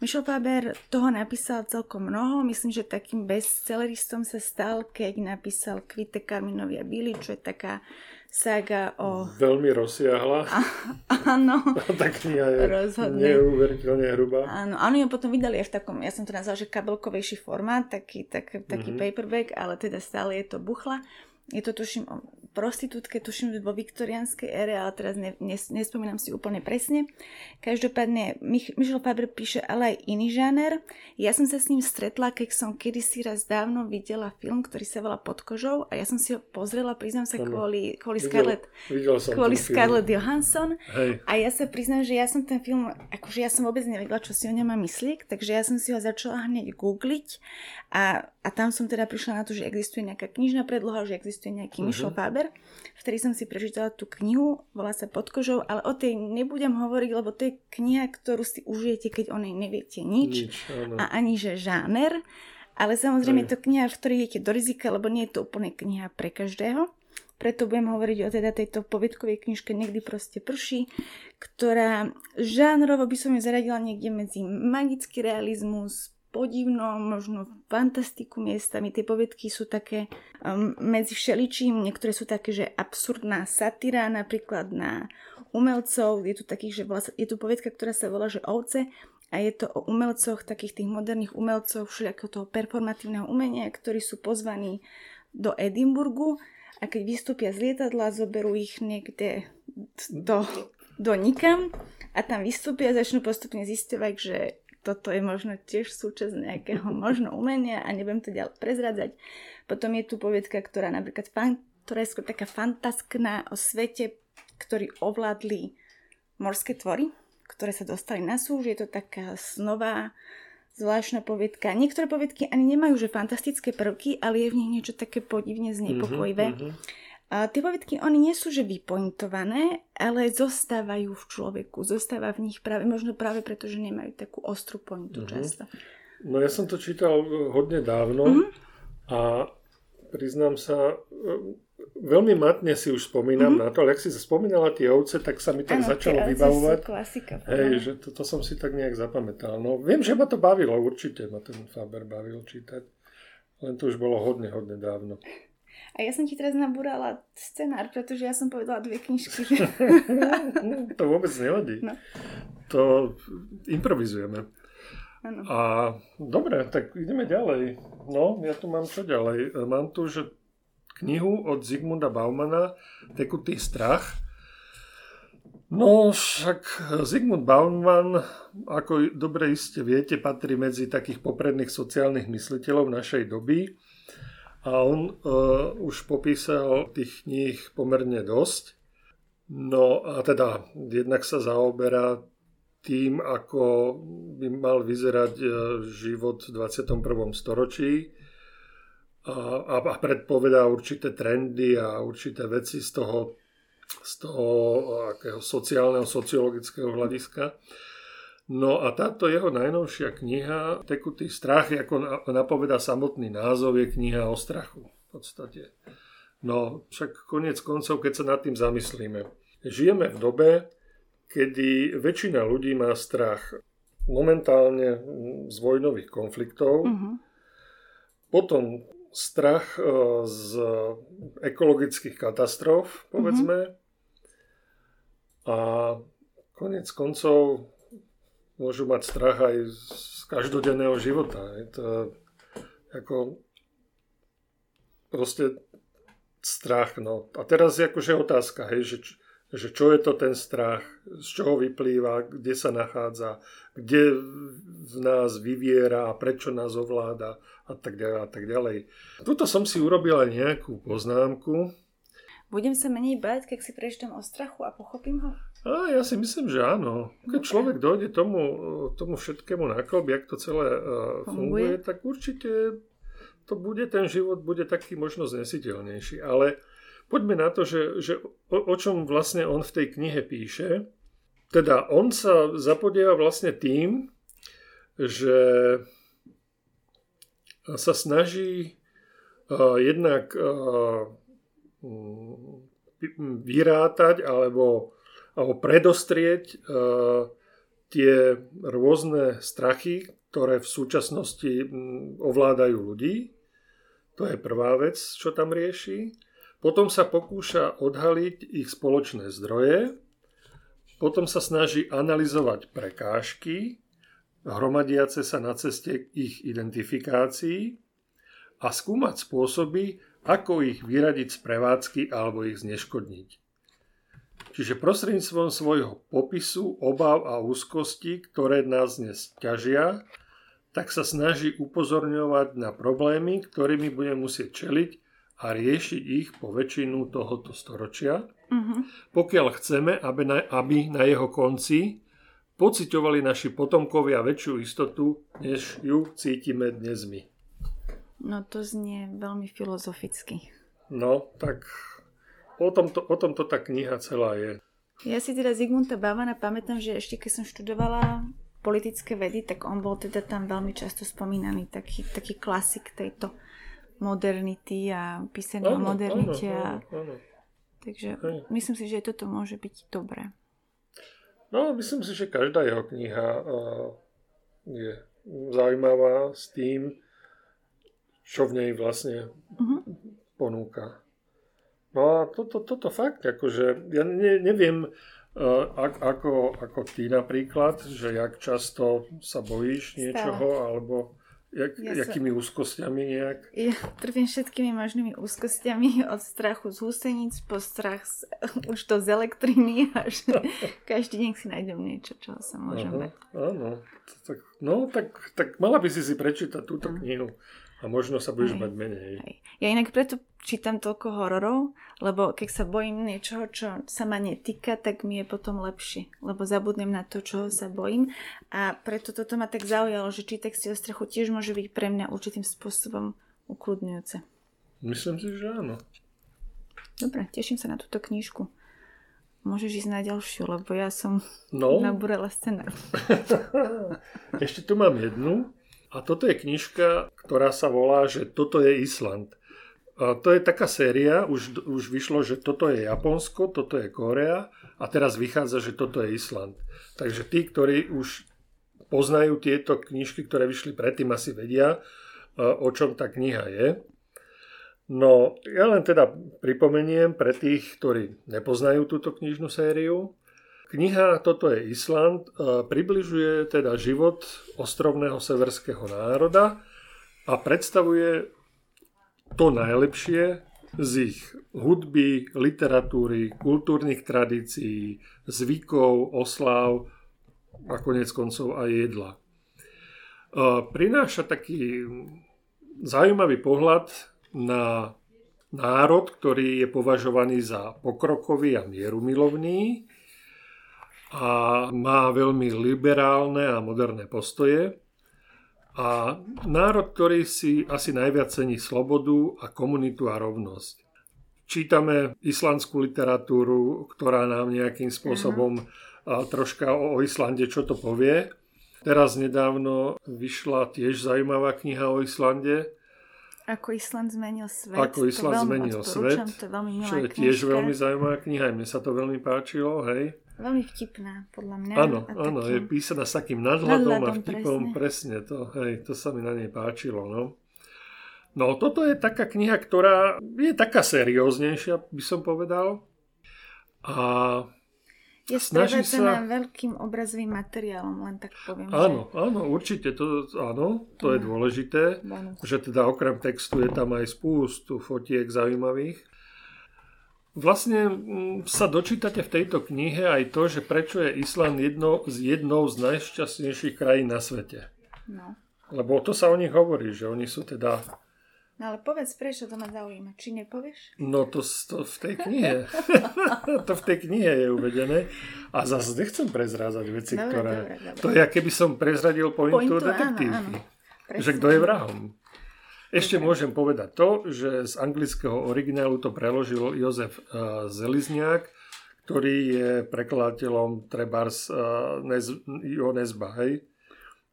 Michel Faber toho napísal celkom mnoho, myslím, že takým bestselleristom sa stal, keď napísal Kvite Karminovi a Billy, čo je taká saga o... Veľmi rozsiahla. A, áno. Tá kniha je neuveriteľne hrubá. Áno, a oni ju potom vydali aj v takom, ja som to nazval, že kabelkovejší formát, taký, tak, taký mm-hmm. paperback, ale teda stále je to buchla. Je to, tuším, o prostitútke, tuším, vo viktoriánskej ére, ale teraz ne, ne, nespomínam si úplne presne. Každopádne, Mich- Michel Faber píše ale aj iný žáner. Ja som sa s ním stretla, keď som kedysi raz dávno videla film, ktorý sa volá Pod kožou, a ja som si ho pozrela, priznám sa, ano. kvôli, kvôli videl, Scarlett, videl kvôli Scarlett Johansson. Hej. A ja sa priznám, že ja som ten film, akože ja som vôbec nevedela, čo si o ňom mám myslieť, takže ja som si ho začala hneď googliť a, a tam som teda prišla na to, že existuje nejaká knižná predloha, že existuje to je nejaký uh-huh. Michel Faber, vtedy som si prečítala tú knihu, volá sa Pod kožou, ale o tej nebudem hovoriť, lebo to je kniha, ktorú si užijete, keď o nej neviete nič, nič a ani že žáner, ale samozrejme je to kniha, v ktorej idete do rizika, lebo nie je to úplne kniha pre každého. Preto budem hovoriť o teda tejto poviedkovej knižke Niekdy proste prší, ktorá žánrovo by som ju zaradila niekde medzi magický realizmus, podivno, možno fantastiku miestami. Tie poviedky sú také um, medzi všeličím. Niektoré sú také, že absurdná satíra napríklad na umelcov. Je tu, takých, že bola, je tu poviedka, ktorá sa volá, že ovce, a je to o umelcoch, takých tých moderných umelcov, všelijakého toho performatívneho umenia, ktorí sú pozvaní do Edinburgu, a keď vystúpia z lietadla, zoberú ich niekde do, do nikam a tam vystúpia a začnú postupne zisťovať, že toto je možno tiež súčasť nejakého možno umenia a nebudem to ďalej prezradzať. Potom je tu poviedka, ktorá napríklad fan, ktorá je skôr taká fantaskná o svete, ktorý ovládli morské tvory, ktoré sa dostali na súž. Je to taká snová, zvláštna poviedka. Niektoré poviedky ani nemajú že fantastické prvky, ale je v nich niečo také podivne znepokojivé. Mm-hmm, mm-hmm. A tie poviedky, oni nie sú že vypointované, ale zostávajú v človeku. Zostáva v nich práve, možno práve preto, že nemajú takú ostrú pointu mm-hmm. často. No ja som to čítal hodne dávno mm-hmm. a priznám sa, veľmi matne si už spomínam mm-hmm. na to, ale ak si spomínala tie ovce, tak sa mi tak ano, začalo vybavovať. Áno, klasika. Hej, že to, to som si tak nejak zapamätal. No viem, že ma to bavilo, určite ma ten Faber bavil čítať, len to už bolo hodne, hodne dávno. A ja som ti teraz nabúrala scenár, pretože ja som povedala dve knižky. To vôbec nevadí. No. To improvizujeme. Ano. A dobre, tak ideme ďalej. No, ja tu mám čo ďalej. Mám tu že knihu od Zigmunda Baumana Tekutý strach. No, však Zigmund Bauman, ako dobre iste viete, patrí medzi takých popredných sociálnych mysliteľov našej doby a on e, už popísal tých kníh pomerne dosť. No a teda jednak sa zaoberá tým, ako by mal vyzerať život v dvadsiatom prvom storočí a, a, a predpovedá určité trendy a určité veci z toho z toho akého sociálneho, sociologického hľadiska. No a táto jeho najnovšia kniha, Tekutý strach, ako napovedá samotný názov, je kniha o strachu v podstate. No však koniec koncov, keď sa nad tým zamyslíme. Žijeme v dobe, kedy väčšina ľudí má strach momentálne z vojnových konfliktov, mm-hmm. potom strach z ekologických katastrof, povedzme. Mm-hmm. A koniec koncov môžu mať strach aj z každodenného života. Je to ako proste strach. No. A teraz je akože otázka, hej, že, že čo je to ten strach, z čoho vyplýva, kde sa nachádza, kde v nás vyviera a prečo nás ovláda a tak ďalej a tak ďalej. Tuto som si urobila nejakú poznámku. Budem sa menej báť, keď si prečítam o strachu a pochopím ho? A ja si myslím, že áno. Keď okay. človek dojde tomu, tomu všetkému na klb, jak to celé uh, funguje, funguje, tak určite to bude, ten život bude taký možno znesiteľnejší. Ale poďme na to, že, že o, o čom vlastne on v tej knihe píše. Teda on sa zapodieva vlastne tým, že sa snaží uh, jednak uh, vyrátať alebo, alebo predostrieť uh, tie rôzne strachy, ktoré v súčasnosti um, ovládajú ľudí. To je prvá vec, čo tam rieši. Potom sa pokúša odhaliť ich spoločné zdroje. Potom sa snaží analyzovať prekážky hromadiace sa na ceste k ich identifikácii a skúmať spôsoby, ako ich vyradiť z prevádzky alebo ich zneškodniť. Čiže prostredníctvom svojho popisu, obáv a úzkosti, ktoré nás dnes ťažia, tak sa snaží upozorňovať na problémy, ktorými budeme musieť čeliť a riešiť ich po väčšinu tohoto storočia, mm-hmm. pokiaľ chceme, aby na, aby na jeho konci pociťovali naši potomkovia väčšiu istotu, než ju cítime dnes my. No to znie veľmi filozoficky. No, tak o tomto, o tomto tá kniha celá je. Ja si teda Zigmunda Baumana pamätám, že ešte keď som študovala politické vedy, tak on bol teda tam veľmi často spomínaný, taký, taký klasik tejto modernity a písaní o modernite. Áno, áno, áno. Takže áno. Myslím si, že toto môže byť dobré. No, myslím si, že každá jeho kniha je zaujímavá s tým, čo v nej vlastne uh-huh. ponúka. No a toto, toto fakt, akože ja ne, neviem, ako, ako ty napríklad, že jak často sa bojíš niečoho, stále. Alebo jak, ja jakými sa... úzkostiami nejak. Ja trpím všetkými možnými úzkostiami, od strachu z húseníc po strach z, už to z elektriny, až každý deň si nájdem niečo, čo sa môžeme. Áno, tak, no tak, tak mala by si si prečítať túto uh-huh. knihu. A možno sa budeš mať menej. Hej. Ja inak preto čítam toľko hororov, lebo keď sa bojím niečoho, čo sa ma netýka, tak mi je potom lepšie, lebo zabudnem na to, čoho sa bojím. A preto toto ma tak zaujalo, že čítať si o strachu tiež môže byť pre mňa určitým spôsobom ukludňujúce. Myslím si, že áno. Dobre, teším sa na túto knižku. Môžeš ísť na ďalšiu, lebo ja som no. nabúrala scenár. Ešte tu mám jednu. A toto je knižka, ktorá sa volá, že toto je Island. A to je taká séria, už, už vyšlo, že toto je Japonsko, toto je Kórea a teraz vychádza, že toto je Island. Takže tí, ktorí už poznajú tieto knižky, ktoré vyšli predtým, asi vedia, o čom tá kniha je. No, ja len teda pripomeniem pre tých, ktorí nepoznajú túto knižnú sériu. Kniha Toto je Island približuje teda život ostrovného severského národa a predstavuje to najlepšie z ich hudby, literatúry, kultúrnych tradícií, zvykov, osláv a konec koncov aj jedla. Prináša taký zaujímavý pohľad na národ, ktorý je považovaný za pokrokový a mierumilovný a má veľmi liberálne a moderné postoje. A národ, ktorý si asi najviac cení slobodu a komunitu a rovnosť. Čítame islandskú literatúru, ktorá nám nejakým spôsobom uh-huh. troška o Islande čo to povie. Teraz nedávno vyšla tiež zaujímavá kniha o Islande. Ako Island zmenil svet. Ako Island zmenil svet. To je veľmi milá knižka. Čo je tiež veľmi zaujímavá kniha. Aj mne sa to veľmi páčilo, hej. Veľmi vtipná, podľa mňa. Áno, áno, takým... je písaná s takým nadhľadom a vtipom. Presne, presne to, hej, to sa mi na nej páčilo, no. No, toto je taká kniha, ktorá je taká serióznejšia, by som povedal. A je strevetená sa... veľkým obrazovým materiálom, len tak poviem. Áno, že... áno, určite, to, áno, to áno. je dôležité, áno. že teda okrem textu je tam aj spústu fotiek zaujímavých. Vlastne sa dočítate v tejto knihe aj to, že prečo je Island jedno, jednou z najšťastnejších krajín na svete. No. Lebo to sa o nich hovorí, že oni sú teda... No ale povedz, prečo to ma zaujíma? Či nepovieš? No to, to v tej knihe. To v tej knihe je uvedené. A zase nechcem prezrázať veci, dobre, ktoré... Dobre, dobre. To ja keby som prezradil pointu detektívky. Že kto je vrahom. Ešte dobre. Môžem povedať to, že z anglického originálu to preložil Jozef Zelizniak, ktorý je prekladateľom trebárs Jo Nesba, hej?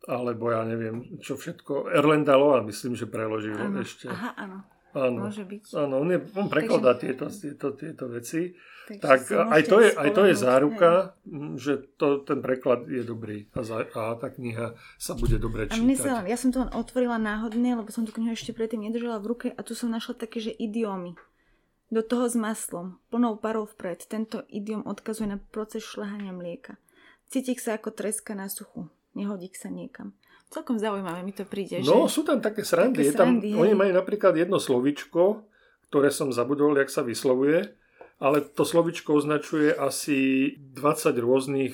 Alebo ja neviem, čo všetko. Erlenda Loa, myslím, že preložil áno. ešte. Aha, áno. Áno. Môže byť. Áno, on, je, on prekladá Takže... tieto, tieto, tieto veci. Takže tak aj to, je, aj to je záruka, neviem. že to, ten preklad je dobrý a, za, a tá kniha sa bude dobre čítať. A mne sa, ja som to len otvorila náhodne, lebo som tú knihu ešte predtým nedržala v ruke a tu som našla také, že idiomy. Do toho s maslom, plnou parou vpred. Tento idiom odkazuje na proces šľahania mlieka. Cítik sa ako treska na suchu. Nehodík sa niekam. Celkom zaujímavé mi to príde. No, že? Sú tam také srandy. Také srandy tam, oni majú napríklad jedno slovičko, ktoré som zabudol, jak sa vyslovuje, ale to slovičko označuje asi dvadsať rôznych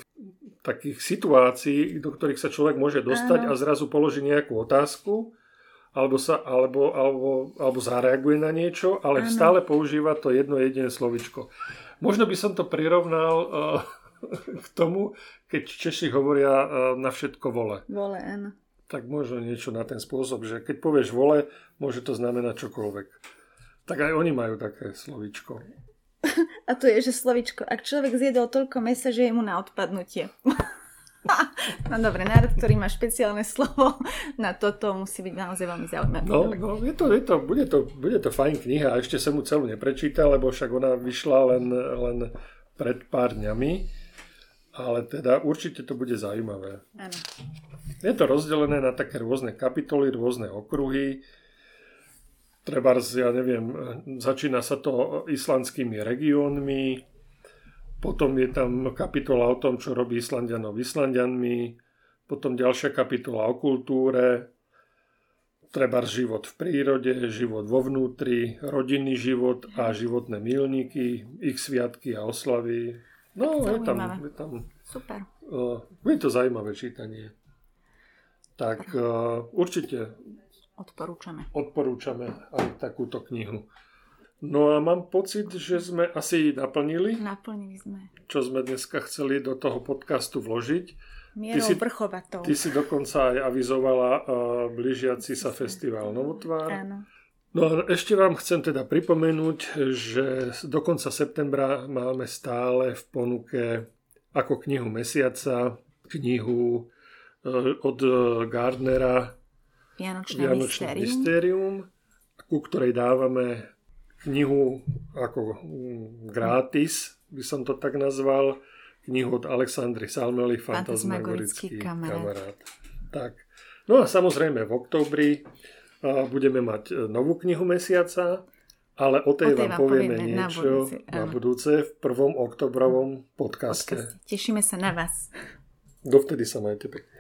takých situácií, do ktorých sa človek môže dostať Áno. a zrazu položí nejakú otázku alebo, sa, alebo, alebo, alebo zareaguje na niečo, ale Áno. stále používa to jedno jediné slovičko. Možno by som to prirovnal... Uh, k tomu, keď Češi hovoria na všetko vole. Vole, áno. Tak možno niečo na ten spôsob, že keď povieš vole, môže to znamenať čokoľvek. Tak aj oni majú také slovíčko. A to je, že slovíčko. Ak človek zjedol toľko mesa, že je mu na odpadnutie. No dobre, národ, ktorý má špeciálne slovo na toto, musí byť naozaj veľmi zaujímavé. No, no je to, je to, bude to, bude to fajn kniha. Ešte som mu celú neprečítal, lebo však ona vyšla len, len pred pár dňami. Ale teda určite to bude zaujímavé. Áno. Je to rozdelené na také rôzne kapitoly, rôzne okruhy. Trebárs, ja neviem, začína sa to islandskými regiónmi, potom je tam kapitola o tom, čo robí Islandianov Islandianmi, potom ďalšia kapitola o kultúre, trebárs život v prírode, život vo vnútri, rodinný život a životné milníky, ich sviatky a oslavy. No, je tam, je tam... Super. Uh, je to zaujímavé čítanie. Tak uh, určite... Odporúčame. Odporúčame aj takúto knihu. No a mám pocit, že sme asi naplnili. Naplnili sme. Čo sme dneska chceli do toho podcastu vložiť. Mierou vrchovatou. Ty si dokonca aj avizovala uh, blížiaci sa festival Novotvár. Áno. No a ešte vám chcem teda pripomenúť, že do konca septembra máme stále v ponuke ako knihu mesiaca, knihu od Gardnera Vianočné, Vianočné mystérium, ku ktorej dávame knihu ako gratis, by som to tak nazval, knihu od Alexandry Salmely Fantasmagorický kamarát. Tak. No a samozrejme v októbri budeme mať novú knihu mesiaca, ale o tej, o tej vám povieme, povieme niečo na budúce, na budúce v prvom oktobrovom podcaste. Tešíme sa na vás. Dovtedy sa majte pekne.